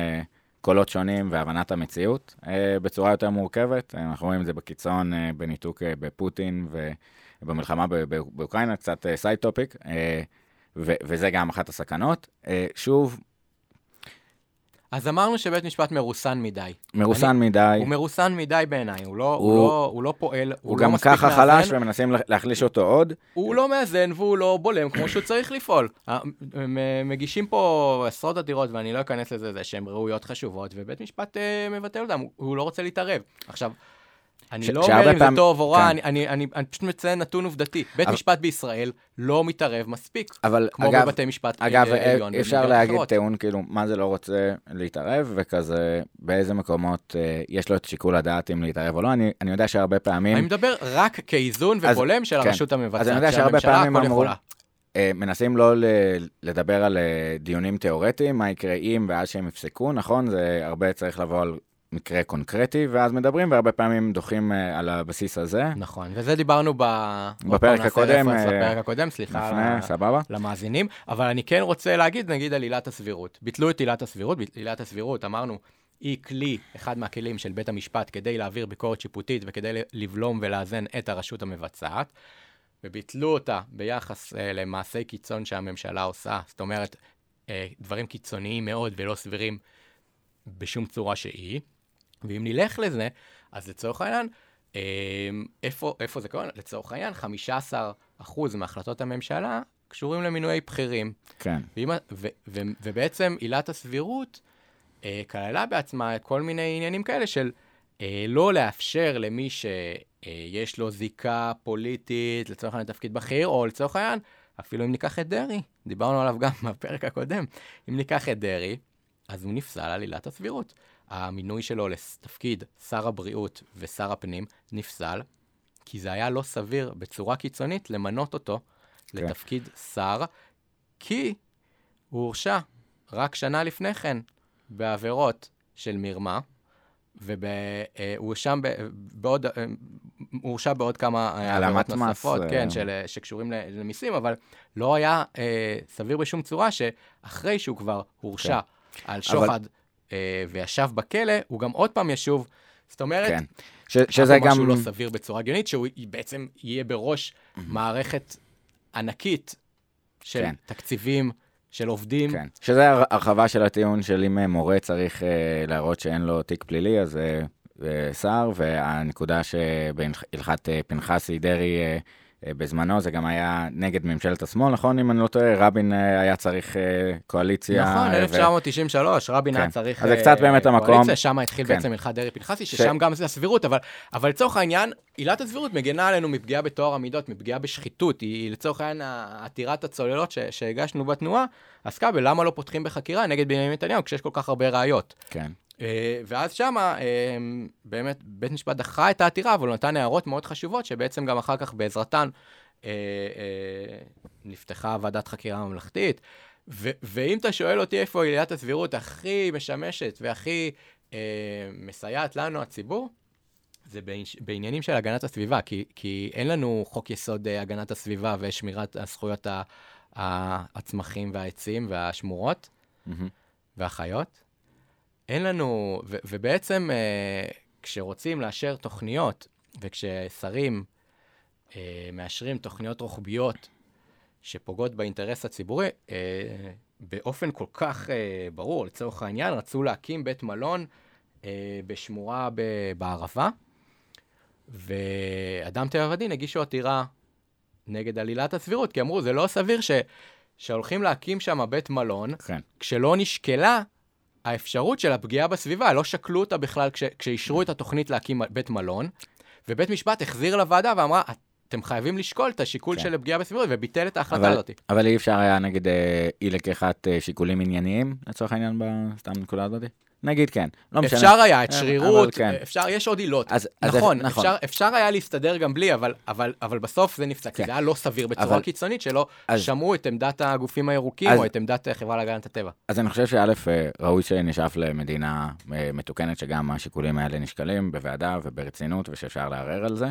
קולות שונים והבנת המציאות uh, בצורה יותר מורכבת. Uh, אנחנו רואים את זה בקיצון, uh, בניתוק uh, בפוטין ובמלחמה ב- ב- באוקראינה, קצת סייד uh, טופיק, uh, ו- וזה גם אחת הסכנות. Uh, שוב, אז אמרנו שבית משפט מרוסן מדי. מרוסן אני, מדי. הוא מרוסן מדי בעיניי, הוא לא, הוא, הוא לא, הוא לא פועל, הוא, הוא לא מספיק מאזן. הוא גם ככה חלש ומנסים להחליש אותו עוד. הוא לא מאזן והוא לא בולם כמו שהוא צריך לפעול. מגישים פה עשרות עתירות, ואני לא אכנס לזה, זה שהן ראויות חשובות, ובית משפט uh, מבטל אותם, הוא, הוא לא רוצה להתערב. עכשיו, אני ש- לא אומר אם פעם... זה טוב או רע, כן. אני, אני, אני, אני פשוט מציין נתון עובדתי. בית אבל... משפט בישראל לא מתערב מספיק, אבל, כמו אגב, בבתי משפט אגב, עליון. אגב, אפשר להגיד אחרות. טיעון כאילו, מה זה לא רוצה להתערב, וכזה באיזה מקומות אה, יש לו את שיקול הדעת אם להתערב או לא. אני, אני יודע שהרבה פעמים... אני מדבר רק כאיזון ובולם של כן. הרשות המבצעת. אז אני יודע שהרבה פעמים אמרו... מנסים לא לדבר על דיונים תיאורטיים, מה יקרה אם ואז שהם יפסקו, נכון? זה הרבה צריך לבוא על... מקרה קונקרטי, ואז מדברים, והרבה פעמים דוחים על הבסיס הזה. נכון, וזה דיברנו בפרק הקודם, בפרק הקודם, סליחה, למאזינים, אבל אני כן רוצה להגיד, נגיד, על עילת הסבירות. ביטלו את עילת הסבירות, עילת הסבירות, אמרנו, היא כלי, אחד מהכלים של בית המשפט, כדי להעביר ביקורת שיפוטית, וכדי לבלום ולאזן את הרשות המבצעת, וביטלו אותה ביחס למעשי קיצון שהממשלה עושה, זאת אומרת, דברים קיצוניים מאוד ולא סבירים בשום צורה שהיא. ואם נלך לזה, אז לצורך העניין, איפה, איפה זה קורה? לצורך העניין, חמישה עשר אחוז מהחלטות הממשלה קשורים למינויי בכירים. כן. ואם, ו, ו, ובעצם עילת הסבירות אה, כללה בעצמה כל מיני עניינים כאלה של אה, לא לאפשר למי שיש לו זיקה פוליטית, לצורך העניין תפקיד בכיר, או לצורך העניין, אפילו אם ניקח את דרי, דיברנו עליו גם בפרק הקודם, אם ניקח את דרי, אז הוא נפסל על עילת הסבירות. המינוי שלו לתפקיד שר הבריאות ושר הפנים נפסל, כי זה היה לא סביר בצורה קיצונית למנות אותו כן. לתפקיד שר, כי הוא הורשע רק שנה לפני כן בעבירות של מרמה, והוא הורשע בעוד כמה עבירות נוספות, כן, שקשורים למיסים, אבל לא היה סביר בשום צורה שאחרי שהוא כבר הורשע, על שוחד וישב בכלא, הוא גם עוד פעם ישוב. זאת אומרת, שזה גם משהו לא סביר בצורה הגיונית, שהוא בעצם יהיה בראש מערכת ענקית של תקציבים, של עובדים. שזה הרחבה של הטיעון של אם מורה צריך להראות שאין לו תיק פלילי, אז זה שר, והנקודה שבהלכת פנחסי דרי בזמנו, זה גם היה נגד ממשלת השמאל, נכון? אם אני לא טועה, רבין היה צריך קואליציה. נכון, אלף תשע מאות תשעים ושלוש, רבין היה צריך קואליציה, שם התחיל בעצם הלכת דרעי-פנחסי, ששם גם זה הסבירות, אבל לצורך העניין, עילת הסבירות מגנה עלינו מפגיעה בטוהר המידות, מפגיעה בשחיתות, היא לצורך העניין עתירת הצוללות שהגשנו בתנועה, עסקה בלמה לא פותחים בחקירה נגד בנימין נתניהו, כשיש כל כך הרבה ראיות. כן. ואז שמה, באמת, בית משפט דחה את העתירה, אבל הוא נתן הערות מאוד חשובות, שבעצם גם אחר כך בעזרתן נפתחה ועדת חקירה ממלכתית. ואם אתה שואל אותי איפה עילת הסבירות הכי משמשת והכי מסייעת לנו הציבור, זה בעניינים של הגנת הסביבה, כי אין לנו חוק יסוד הגנת הסביבה ושמירת הזכויות הצמחים והעצים והשמורות והחיות. אין לנו, ו- ובעצם אה, כשרוצים לאשר תוכניות, וכששרים אה, מאשרים תוכניות רוחביות שפוגעות באינטרס הציבורי, באופן כל כך ברור. לצורך העניין, רצו להקים בית מלון בשמורה בערבה, ואדם טבע ודין הגישו עתירה נגד עלילת הסבירות, כי אמרו, זה לא סביר ש... שהולכים להקים שם בית מלון, כן. כשלא נשקלה האפשרות של הפגיעה בסביבה, לא שקלו אותה בכלל כש... כשישרו את התוכנית להקים בית מלון, ובית משפט החזיר לוועדה ואמרה, אתם חייבים לשקול את השיקול כן. של הפגיעה בסביבה, וביטל את ההחלטה הזאת. אבל אי אפשר היה נגד אה, אי לקחת אה, שיקולים ענייניים, לצורך העניין בסתם נקודה הזאת? נגיד כן. לא אפשר משנה. היה, את שרירות, כן. אפשר, יש עוד עילות. אז, נכון, אז, נכון. אפשר, אפשר היה להסתדר גם בלי, אבל, אבל, אבל בסוף זה נפסק, כן. זה היה לא סביר בצורה אבל... קיצונית, שלא אז... שמעו את עמדת הגופים הירוקים, אז... או את עמדת חברה להגנת הטבע. אז אני חושב שא' ראוי שנשאף למדינה מתוקנת, שגם השיקולים האלה נשקלים בוועדה וברצינות, ושאפשר לערער על זה,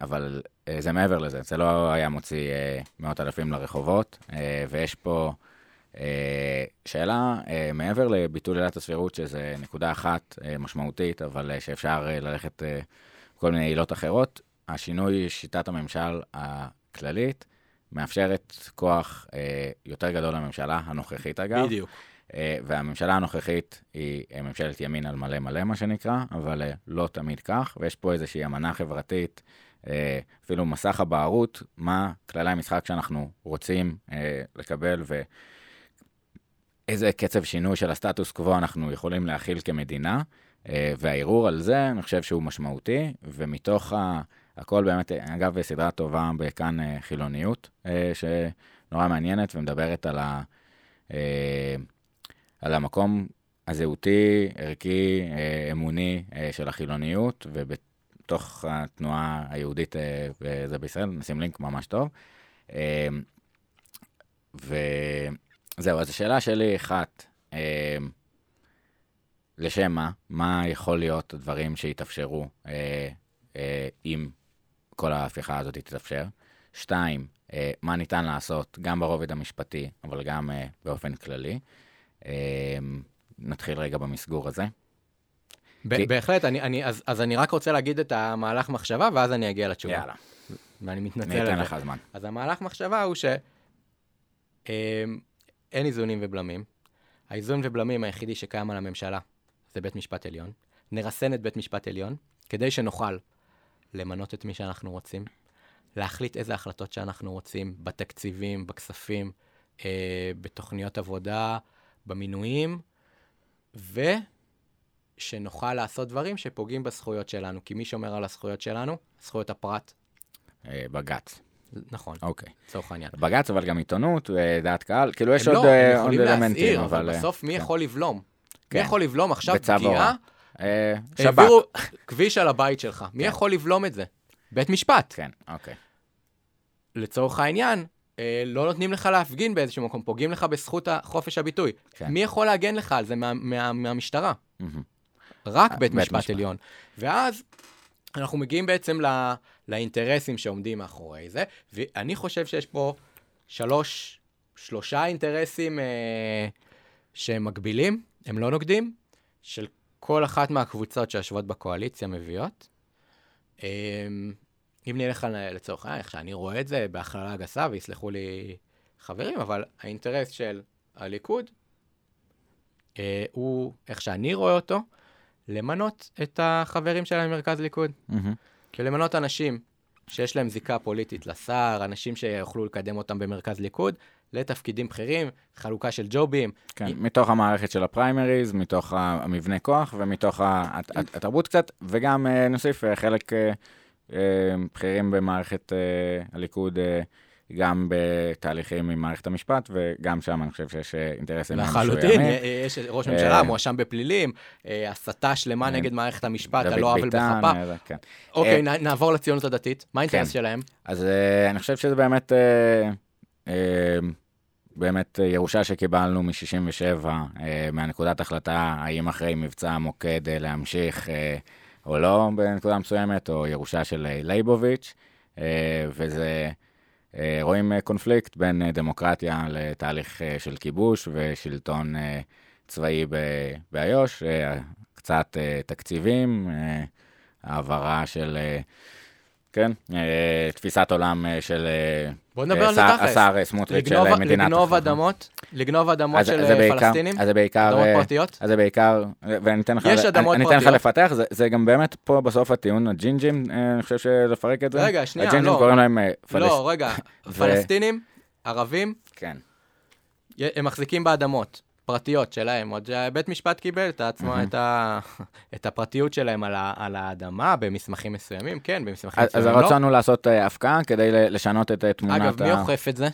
אבל זה מעבר לזה, זה לא היה מוציא מאות אלפים לרחובות, ויש פה... שאלה, מעבר לביטול עילת הסבירות, שזה נקודה אחת משמעותית, אבל שאפשר ללכת כל מיני עילות אחרות, השינוי שיטת הממשל הכללית מאפשרת כוח יותר גדול לממשלה הנוכחית אגב. בדיוק. והממשלה הנוכחית היא ממשלת ימין על מלא מלא מה שנקרא, אבל לא תמיד כך, ויש פה איזושהי אמנה חברתית, אפילו מסך הבערות, מה כללי המשחק שאנחנו רוצים לקבל ו... איזה קצב שינוי של הסטטוס קוו אנחנו יכולים להכיל כמדינה, והעירור על זה, אני חושב שהוא משמעותי, ומתוך הכל באמת, אגב, סדרה טובה בכאן חילוניות, שנורא מעניינת ומדברת על, ה, על המקום הזהותי, ערכי, אמוני של החילוניות, ובתוך התנועה היהודית זה בישראל, נשים לינק ממש טוב, ו... זהו, אז השאלה שלי אחת, אה, לשם מה, מה יכול להיות הדברים שיתאפשרו אה, אה, אם כל ההפיכה הזאת תתאפשר? שתיים, אה, מה ניתן לעשות גם ברובד המשפטי, אבל גם אה, באופן כללי? אה, נתחיל רגע במסגור הזה. ב- כי... בהחלט, אני, אני, אז, אז אני רק רוצה להגיד את המהלך מחשבה, ואז אני אגיע לתשובה. יאללה. ואני מתנצל. אני אתן לך זמן. אז המהלך מחשבה הוא ש... אה, אין איזונים ובלמים. האיזון ובלמים היחידי שקיים על הממשלה זה בית משפט עליון. נרסן את בית משפט עליון, כדי שנוכל למנות את מי שאנחנו רוצים, להחליט איזה החלטות שאנחנו רוצים, בתקציבים, בכספים, אה, בתוכניות עבודה, במינויים, ושנוכל לעשות דברים שפוגעים בזכויות שלנו, כי מי שומר על הזכויות שלנו, זכויות הפרט. אה, בגץ. נכון. אוקיי. צורך העניין. בגץ, אבל גם עיתונות, דעת קהל, כאילו יש עוד אלמנטים. הם לא, הם יכולים להסעיר, אבל בסוף מי יכול לבלום? מי יכול לבלום עכשיו פגיעה? שבק. כביש על הבית שלך. מי יכול לבלום את זה? בית משפט. כן, אוקיי. לצורך העניין, לא נותנים לך להפגין באיזשהו מקום, פוגעים לך בזכות חופש הביטוי. מי יכול להגן לך על זה מהמשטרה? רק בית משפט עליון. ואז אנחנו מגיעים בעצם ל... לאינטרסים שעומדים מאחורי זה, ואני חושב שיש פה שלוש, שלושה אינטרסים אה, שהם מגבילים, הם לא נוגדים, של כל אחת מהקבוצות שיושבות בקואליציה מביאות. אה, אם נלך לצורך, אה, איך שאני רואה את זה בהכללה גסה, ויסלחו לי חברים, אבל האינטרס של הליכוד, אה, הוא, איך שאני רואה אותו, למנות את החברים שלהם במרכז ליכוד. Mm-hmm. ולמנות אנשים שיש להם זיקה פוליטית לשר, אנשים שיוכלו לקדם אותם במרכז ליכוד, לתפקידים בכירים, חלוקה של ג'ובים. כן, עם... מתוך המערכת של הפריימריז, מתוך המבנה כוח, ומתוך הת... התרבות קצת, וגם uh, נוסיף uh, חלק uh, uh, בכירים במערכת uh, הליכוד, uh, גם בתהליכים עם מערכת המשפט, וגם שם אני חושב שיש uh, אינטרסים. לחלוטין, יש ראש ממשלה, uh, מואשם בפלילים, הסתה שלמה נגד מערכת המשפט, הלא עוול בכפה. אוקיי, נעבור לציונות הדתית. מה האינטרס שלהם? אז אני חושב שזה באמת באמת ירושה שקיבלנו מ-שישים ושבע, מהנקודת החלטה, האם אחרי מבצע המוקד להמשיך או לא בנקודה מסוימת, או ירושה של לייבוביץ', וזה... רואים קונפליקט בין דמוקרטיה לתהליך של כיבוש ושלטון צבאי באיו"ש, קצת תקציבים, העברה של כן, תפיסת עולם של השר סמוטריץ' של מדינת... לגנוב אדמות, לגנוב אדמות של פלסטינים, אדמות פרטיות. אז זה בעיקר, ואני אתן לך לפתח, זה גם באמת פה בסוף הטיעון, הג'ינג'ים, אני חושב שלפרק את זה. רגע, שנייה, לא. הג'ינג'ים קוראים להם פלסטינים. לא, רגע, פלסטינים, ערבים, הם מחזיקים באדמות פרטיות שלהם. עוד בית משפט קיבל את עצמו, את ה... את הפרטיות שלהם על ה... על האדמה, במסמכים מסוימים, כן, במסמכים מסוימים לא. אז רצינו לעשות הפקעה כדי לשנות את תמונת... אגב, מי אוכף את זה?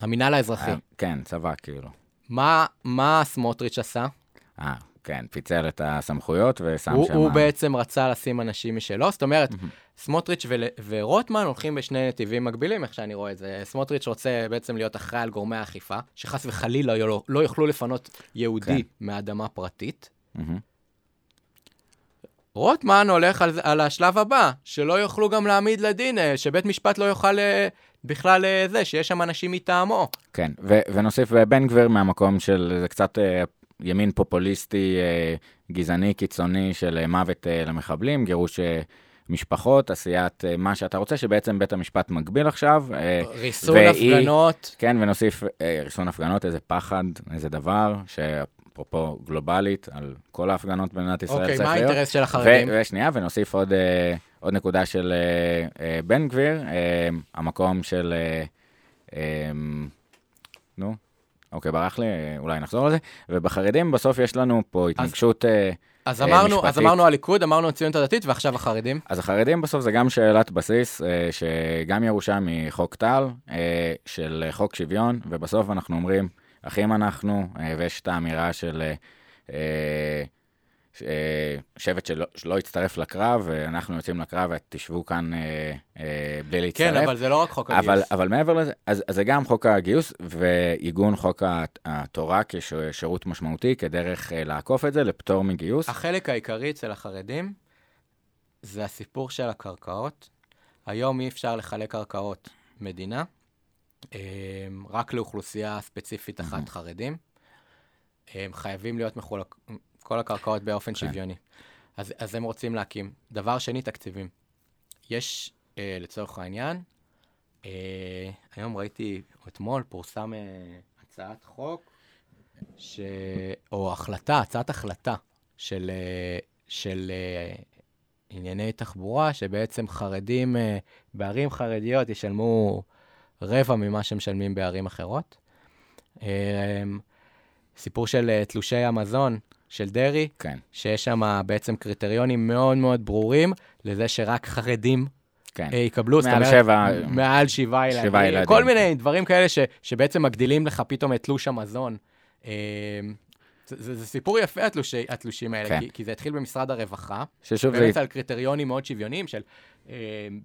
המינהל האזרחי. כן, צבא, כאילו. מה, מה סמוטריץ' עשה? אה, כן, פיצל את הסמכויות ושם הוא, שמה... הוא בעצם רצה לשים אנשים משלו, זאת אומרת, סמוטריץ' ו... ורוטמן הולכים בשני נתיבים מקבילים, איך שאני רואה את זה. סמוטריץ' רוצה בעצם להיות אחראי על גורמי האכיפה, שחס וחלילה לא, לא יוכלו לפנות יהודי כן. מאדמה פרטית. רוטמן הולך על, על השלב הבא, שלא יוכלו גם להעמיד לדין, שבית משפט לא יוכל בכלל זה, שיש שם אנשים מטעמו. כן, ו- ונוסיף בן גביר מהמקום של זה קצת... ימין פופוליסטי, גזעני, קיצוני של מוות למחבלים, גירוש משפחות, עשיית מה שאתה רוצה, שבעצם בית המשפט מגביל עכשיו. ריסון הפגנות. כן, ונוסיף ריסון הפגנות, איזה פחד, איזה דבר, שאפרופו גלובלית, על כל ההפגנות במדינת ישראל צריך להיות. אוקיי, מה האינטרס של החרדים? ושנייה, ונוסיף עוד נקודה של בן גביר, המקום של... נו... אוקיי, ברח לי, אולי נחזור על זה. ובחרדים בסוף יש לנו פה התנגשות משפטית. אז אמרנו הליכוד, אמרנו הציונות הדתית, ועכשיו החרדים. אז החרדים בסוף זה גם שאלת בסיס, שגם ירושה מחוק טל, של חוק שוויון, ובסוף אנחנו אומרים, אחים אנחנו, ויש את האמירה של שבט שלא יצטרף לקרב, ואנחנו יוצאים לקרב, ותשבו כאן בלי להצטרף. כן, אבל זה לא רק חוק הגיוס. אבל מעבר לזה, אז זה גם חוק הגיוס, ועיגון חוק התורה כשירות משמעותי, כדרך לעקוף את זה, לפטור מגיוס. החלק העיקרי אצל החרדים, זה הסיפור של הקרקעות. היום אי אפשר לחלק קרקעות מדינה, רק לאוכלוסייה ספציפית אחת חרדים. הם חייבים להיות מחולק... כל הקרקעות באופן שוויוני. אז, אז הם רוצים להקים. דבר שני, תקציבים. יש, אה, לצורך העניין, אה, היום ראיתי, אתמול פורסם אה, הצעת חוק, ש... או החלטה, הצעת החלטה של, אה, של אה, ענייני תחבורה, שבעצם חרדים, אה, בערים חרדיות ישלמו רבע ממה שמשלמים בערים אחרות. אה, אה, סיפור של אה, תלושי המזון, של דרי, כן. שיש שם בעצם קריטריונים מאוד מאוד ברורים, לזה שרק חרדים כן. יקבלו, מעל זאת אומרת, שבע, מעל שבעה ילדים, ילדים, כל מיני דברים כאלה ש, שבעצם מגדילים לך פתאום את תלוש המזון. זה, זה, זה סיפור יפה, התלוש, התלושים האלה, כן. כי, כי זה התחיל במשרד הרווחה, באמת זה... על קריטריונים מאוד שוויוניים, של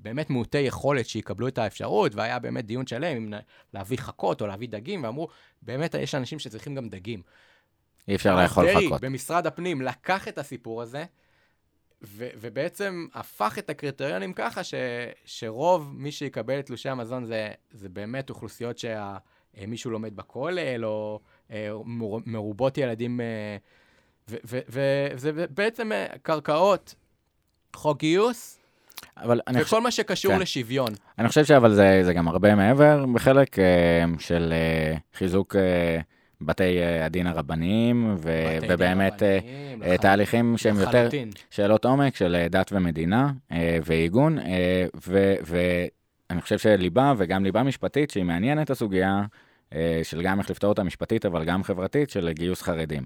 באמת מעוטי יכולת שיקבלו את האפשרות, והיה באמת דיון שלם, אם להביא חכות או להביא דגים, ואמרו, באמת יש אנשים שצריכים גם דגים. אי אפשר לאכול חכות. במשרד הפנים לקח את הסיפור הזה, ו- ובעצם הפך את הקריטריונים ככה, ש- שרוב מי שיקבל את תלושי המזון, זה, זה באמת אוכלוסיות שמישהו לומד בכולל, או מור- מרובות ילדים, וזה ו- ו- ו- בעצם קרקעות, חוק גיוס, אבל וכל חושב... מה שקשור כן. לשוויון. אני חושב שאבל זה, זה גם הרבה מעבר, בחלק של חיזוק... בתי הדין הרבניים, ובאמת תהליכים שהם יותר שאלות עומק של דת ומדינה ועיגון, ואני חושב שליבה וגם ליבה משפטית שהיא מעניינת הסוגיה של גם איך לפתור אותה משפטית, אבל גם חברתית של גיוס חרדים.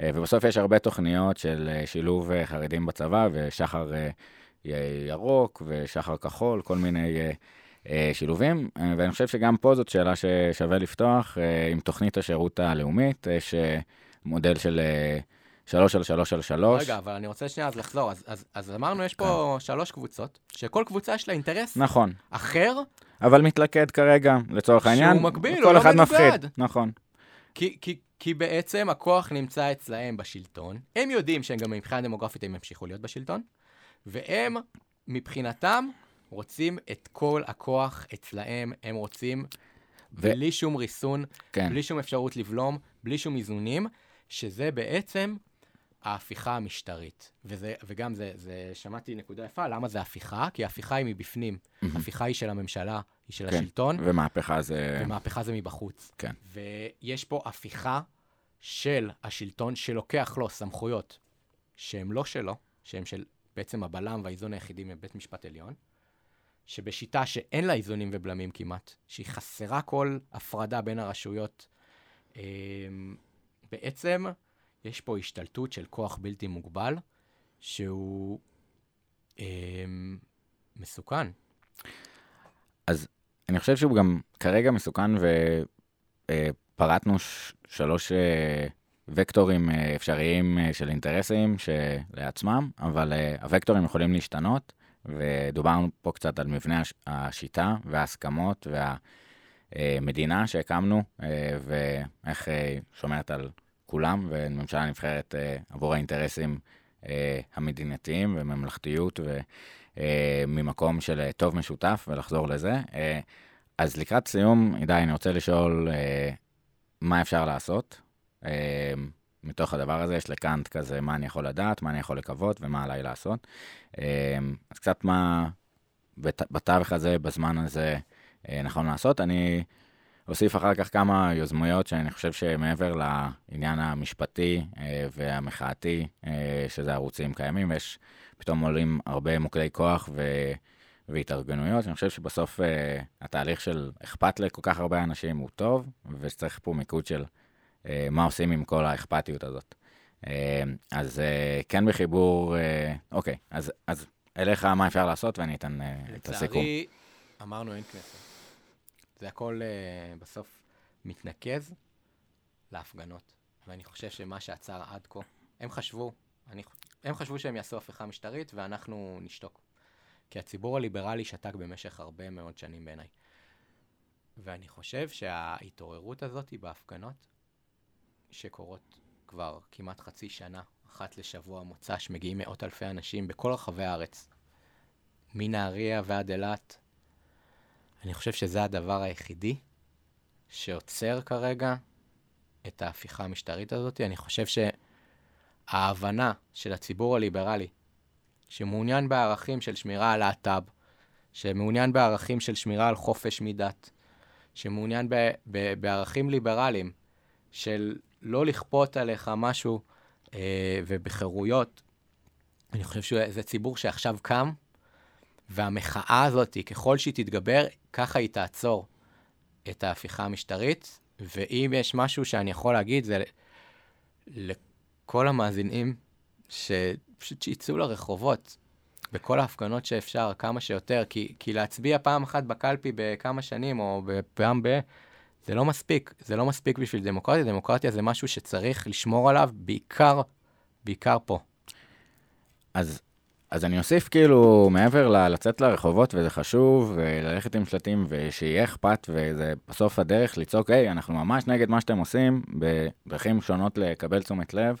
ובסוף יש הרבה תוכניות של שילוב חרדים בצבא, ושחר ירוק ושחר כחול, כל מיני... שילובים, ואני חושב שגם פה זאת שאלה ששווה לפתוח עם תוכנית השירות הלאומית, יש מודל של שלוש על שלוש על שלוש. רגע, אבל אני רוצה שנייה אז לחזור, אז, אז, אז אמרנו יש פה שלוש קבוצות, שכל קבוצה יש לה אינטרס נכון. אחר. אבל מתלכד כרגע, לצורך העניין, שהוא מקביל, כל אחד מפחיד. נכון. כי, כי, כי בעצם הכוח נמצא אצלהם בשלטון, הם יודעים שהם גם מבחינה דמוגרפית הם המשיכו להיות בשלטון, והם מבחינתם, רוצים את כל הכוח אצלהם, הם רוצים ו... בלי שום ריסון, כן. בלי שום אפשרות לבלום, בלי שום איזונים, שזה בעצם ההפיכה המשטרית. וזה, וגם זה, זה, שמעתי נקודה יפה, למה זה הפיכה? כי ההפיכה היא מבפנים. ההפיכה היא של הממשלה, היא של השלטון. ומהפכה זה... ומהפכה זה מבחוץ. כן. ויש פה הפיכה של השלטון שלוקח לו סמכויות שהם לא שלו, שהם של בעצם הבלם והאיזון היחידים מבית משפט עליון, שבשיטה שאין לה איזונים ובלמים כמעט, שהיא חסרה כל הפרדה בין הרשויות, בעצם יש פה השתלטות של כוח בלתי מוגבל, שהוא מסוכן. אז אני חושב שהוא גם כרגע מסוכן, ופרטנו שלוש וקטורים אפשריים של אינטרסים שלעצמם, אבל הוקטורים יכולים להשתנות, ודוברנו פה קצת על מבנה השיטה וההסכמות והמדינה שהקמנו, ואיך שומעת על כולם, וממשלה נבחרת עבור האינטרסים המדינתיים וממלכתיות, וממקום של טוב משותף, ולחזור לזה. אז לקראת סיום, עידי, אני רוצה לשאול מה אפשר לעשות. מתוך הדבר הזה יש לקאנט כזה, מה אני יכול לדעת, מה אני יכול לקוות ומה עליי לעשות. אז קצת מה בתווך הזה, בזמן הזה, נכון לעשות. אני אוסיף אחר כך כמה יוזמויות שאני חושב שמעבר לעניין המשפטי והמחאתי, שזה ערוצים קיימים, ויש פתאום עולים הרבה מוקדי כוח ו... והתארגנויות. אני חושב שבסוף התהליך של אכפת לכל כך הרבה אנשים הוא טוב, וצריך פה מיקוד של מה עושים עם כל האכפתיות הזאת. אז כן בחיבור, אוקיי, אז, אז אליך מה אפשר לעשות, ואני אתן את הסיכום. לצערי, אמרנו אין כנסת. זה הכל בסוף מתנקז להפגנות. ואני חושב שמה שעצר עד כה, הם חשבו, אני, הם חשבו שהם יעשו הפיכה משטרית, ואנחנו נשתוק. כי הציבור הליברלי שתק במשך הרבה מאוד שנים בעיניי. ואני חושב שההתעוררות הזאת היא בהפגנות, שקורות כבר כמעט חצי שנה, אחת לשבוע מוצא שמגיעים מאות אלפי אנשים בכל רחבי הארץ, מנהריה ועד אילת. אני חושב שזה הדבר היחידי שעוצר כרגע את ההפיכה המשטרית הזאת. אני חושב שההבנה של הציבור הליברלי, שמעוניין בערכים של שמירה על הטאב, שמעוניין בערכים של שמירה על חופש מדת, שמעוניין ב- ב- בערכים ליברליים, של לא לכפות עליך משהו אה, ובחירויות. אני חושב שזה ציבור שעכשיו קם, והמחאה הזאת, ככל שהיא תתגבר, ככה היא תעצור את ההפיכה המשטרית. ואם יש משהו שאני יכול להגיד, זה לכל המאזינים שפשוט שיצאו לרחובות, בכל ההפגנות שאפשר, כמה שיותר, כי, כי להצביע פעם אחת בקלפי בכמה שנים, או פעם ב... זה לא מספיק, זה לא מספיק בשביל דמוקרטיה. דמוקרטיה זה משהו שצריך לשמור עליו, בעיקר, בעיקר פה. אז, אז אני אוסיף כאילו, מעבר ל- לצאת לרחובות, וזה חשוב, וללכת עם שלטים, ושיהיה אכפת, וזה בסוף הדרך ליצוק, "היי, אנחנו ממש נגד מה שאתם עושים", בדרכים שונות לקבל תשומת לב.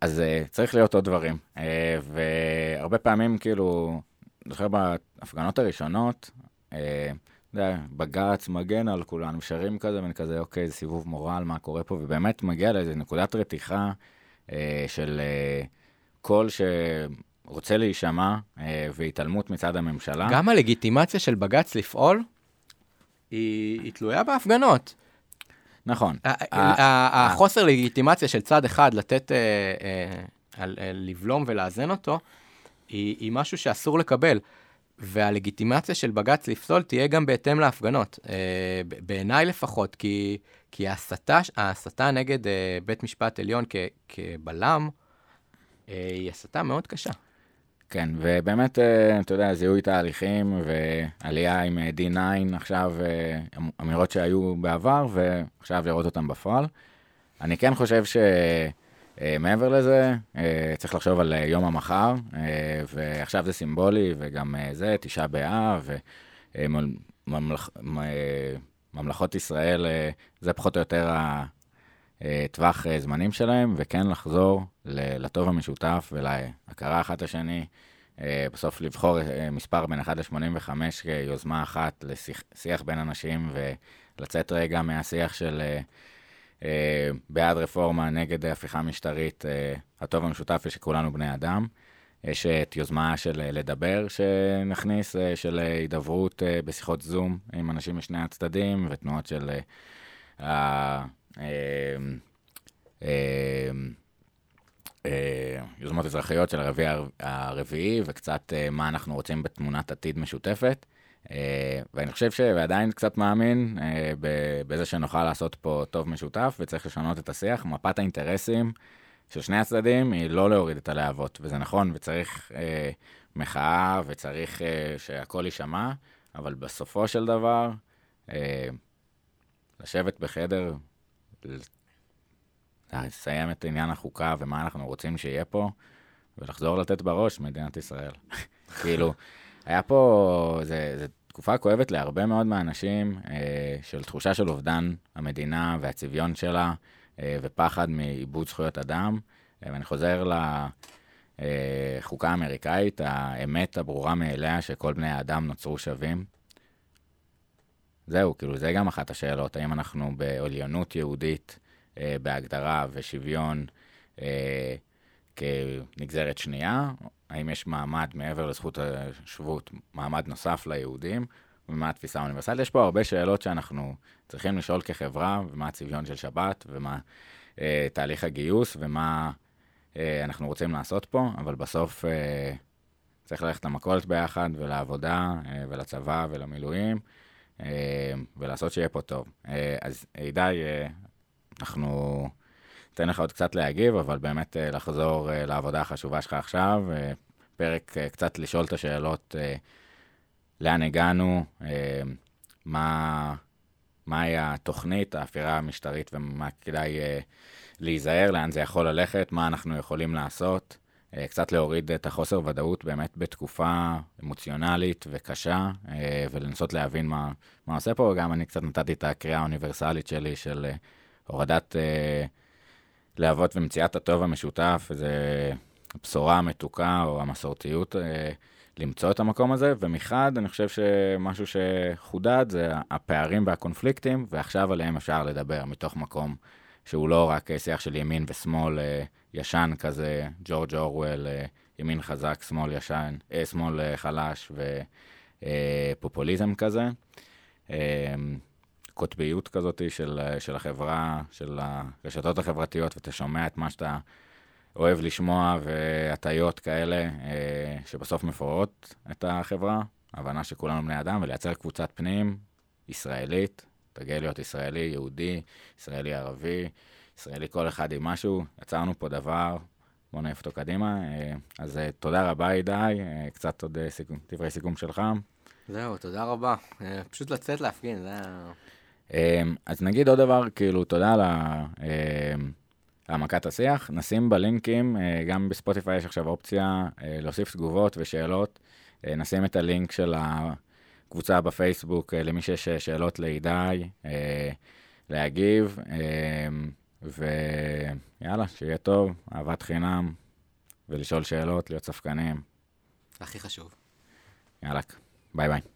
אז צריך להיות עוד דברים. והרבה פעמים, כאילו, זוכר בהפגנות הראשונות, בגץ מגן על כולנו, שרים כזה מן כזה, אוקיי, זה סיבוב מורל, מה קורה פה, ובאמת מגיע לאיזו נקודת רתיחה אה, של אה, קול שרוצה להישמע, אה, והתעלמות מצד הממשלה. גם הלגיטימציה של בגץ לפעול, היא, היא תלויה בהפגנות. נכון. ה- ה- ה- החוסר לגיטימציה של צד אחד לתת, אה, אה, על, אה, לבלום ולאזן אותו, היא, היא משהו שאסור לקבל. והלגיטימציה של בגץ לפסול תהיה גם בהתאם להפגנות, בעיניי לפחות, כי, כי ההסתה, ההסתה נגד בית משפט עליון כ, כבלם, היא הסתה מאוד קשה. כן, ובאמת, אתה יודע, זיהוי תהליכים ועלייה עם די ניין עכשיו, אמירות שהיו בעבר, ועכשיו לראות אותם בפועל. אני כן חושב ש... מעבר לזה, צריך לחשוב על יום המחר, ועכשיו זה סימבולי, וגם זה, תשעה באב, וממלכות ישראל, זה פחות או יותר הטווח זמנים שלהם, וכן לחזור לטוב המשותף ולהכרה אחת לשני, בסוף לבחור מספר בין אחד עד שמונים וחמש כיוזמה אחת לשיח בין אנשים, ולצאת רגע מהשיח של... בעד רפורמה, נגד הפיכה משטרית, הטוב המשותף היא שכולנו בני אדם. יש את יוזמה של לדבר שנכניס, של הידברות בשיחות זום עם אנשים משני הצדדים, ותנועות של יוזמות אזרחיות של הרביעי הרביעי, וקצת מה אנחנו רוצים בתמונת עתיד משותפת. ואני חושב שעדיין קצת מאמין בזה שנוכל לעשות פה טוב משותף, וצריך לשנות את השיח. מפת האינטרסים של שני הצדדים היא לא להוריד את הלהבות, וזה נכון, וצריך אה, מחאה, וצריך אה, שהכל יישמע, אבל בסופו של דבר, אה, לשבת בחדר, לסיים את עניין החוקה ומה אנחנו רוצים שיהיה פה, ולחזור לתת בראש מדינת ישראל. כאילו, היה פה, זו תקופה כואבת להרבה מאוד מהאנשים, אה, של תחושה של אובדן המדינה והצביון שלה, ופחד מאיבוד זכויות אדם, ואני חוזר לחוקה האמריקאית, האמת הברורה מאליה שכל בני האדם נוצרו שווים. זהו, כאילו זה גם אחת השאלות, האם אנחנו בעליונות יהודית בהגדרה ושוויון כנגזרת שנייה, האם יש מעמד מעבר לזכות השבות, מעמד נוסף ליהודים, ומה התפיסה האוניברסלית. יש פה הרבה שאלות שאנחנו צריכים לשאול כחברה, ומה הצביון של שבת, ומה אה, תהליך הגיוס, ומה אה, אנחנו רוצים לעשות פה, אבל בסוף אה, צריך ללכת למכולת ביחד, ולעבודה, אה, ולצבא, ולמילואים, אה, ולעשות שיהיה פה טוב. אה, אז עידי, אה, אנחנו ניתן לך עוד קצת להגיב, אבל באמת אה, לחזור אה, לעבודה החשובה שלך עכשיו, אה, פרק אה, קצת לשאול את השאלות, אה, לאן הגענו, מה, מה היה התוכנית, ההפיכה המשטרית, ומה כדאי להיזהר, לאן זה יכול ללכת, מה אנחנו יכולים לעשות, קצת להוריד את החוסר ודאות באמת בתקופה אמוציונלית וקשה, ולנסות להבין מה, מה עושה פה. גם אני קצת נתתי את הקריאה האוניברסלית שלי של הורדת להבות ומציאת הטוב המשותף, זה הבשורה המתוקה או המסורתיות, למצוא את המקום הזה, ומחד אני חושב שמשהו שחודד זה הפערים והקונפליקטים, ועכשיו עליהם אפשר לדבר מתוך מקום שהוא לא רק שיח של ימין ושמאל ישן כזה, ג'ורג' אורוול, ימין חזק, שמאל ישן, שמאל חלש ופופוליזם כזה, קוטביות כזאת של, של החברה, של הרשתות החברתיות, ואתה שומע את מה שאתה אוהב לשמוע, והטיות כאלה שבסוף מפורעות את החברה, הבנה שכולנו בני אדם, ולייצר קבוצת פנים ישראלית, תגיע להיות ישראלי, יהודי, ישראלי ערבי, ישראלי כל אחד עם משהו, יצרנו פה דבר, בוא נעיף אותו קדימה, אז תודה רבה עידי, קצת עוד סיכום, דברי סיכום שלך. זהו, תודה רבה, פשוט לצאת להפגין, זה... אז נגיד עוד דבר, כאילו, תודה על ה... העמקת השיח, נשים בלינקים, גם בספוטיפיי יש עכשיו אופציה להוסיף תגובות ושאלות, נשים את הלינק של הקבוצה בפייסבוק, למי שיש שאלות לידי, להגיב, ויאללה, שיהיה טוב, אהבת חינם, ולשאול שאלות, להיות ספקנים. הכי חשוב. יאללה, ביי ביי.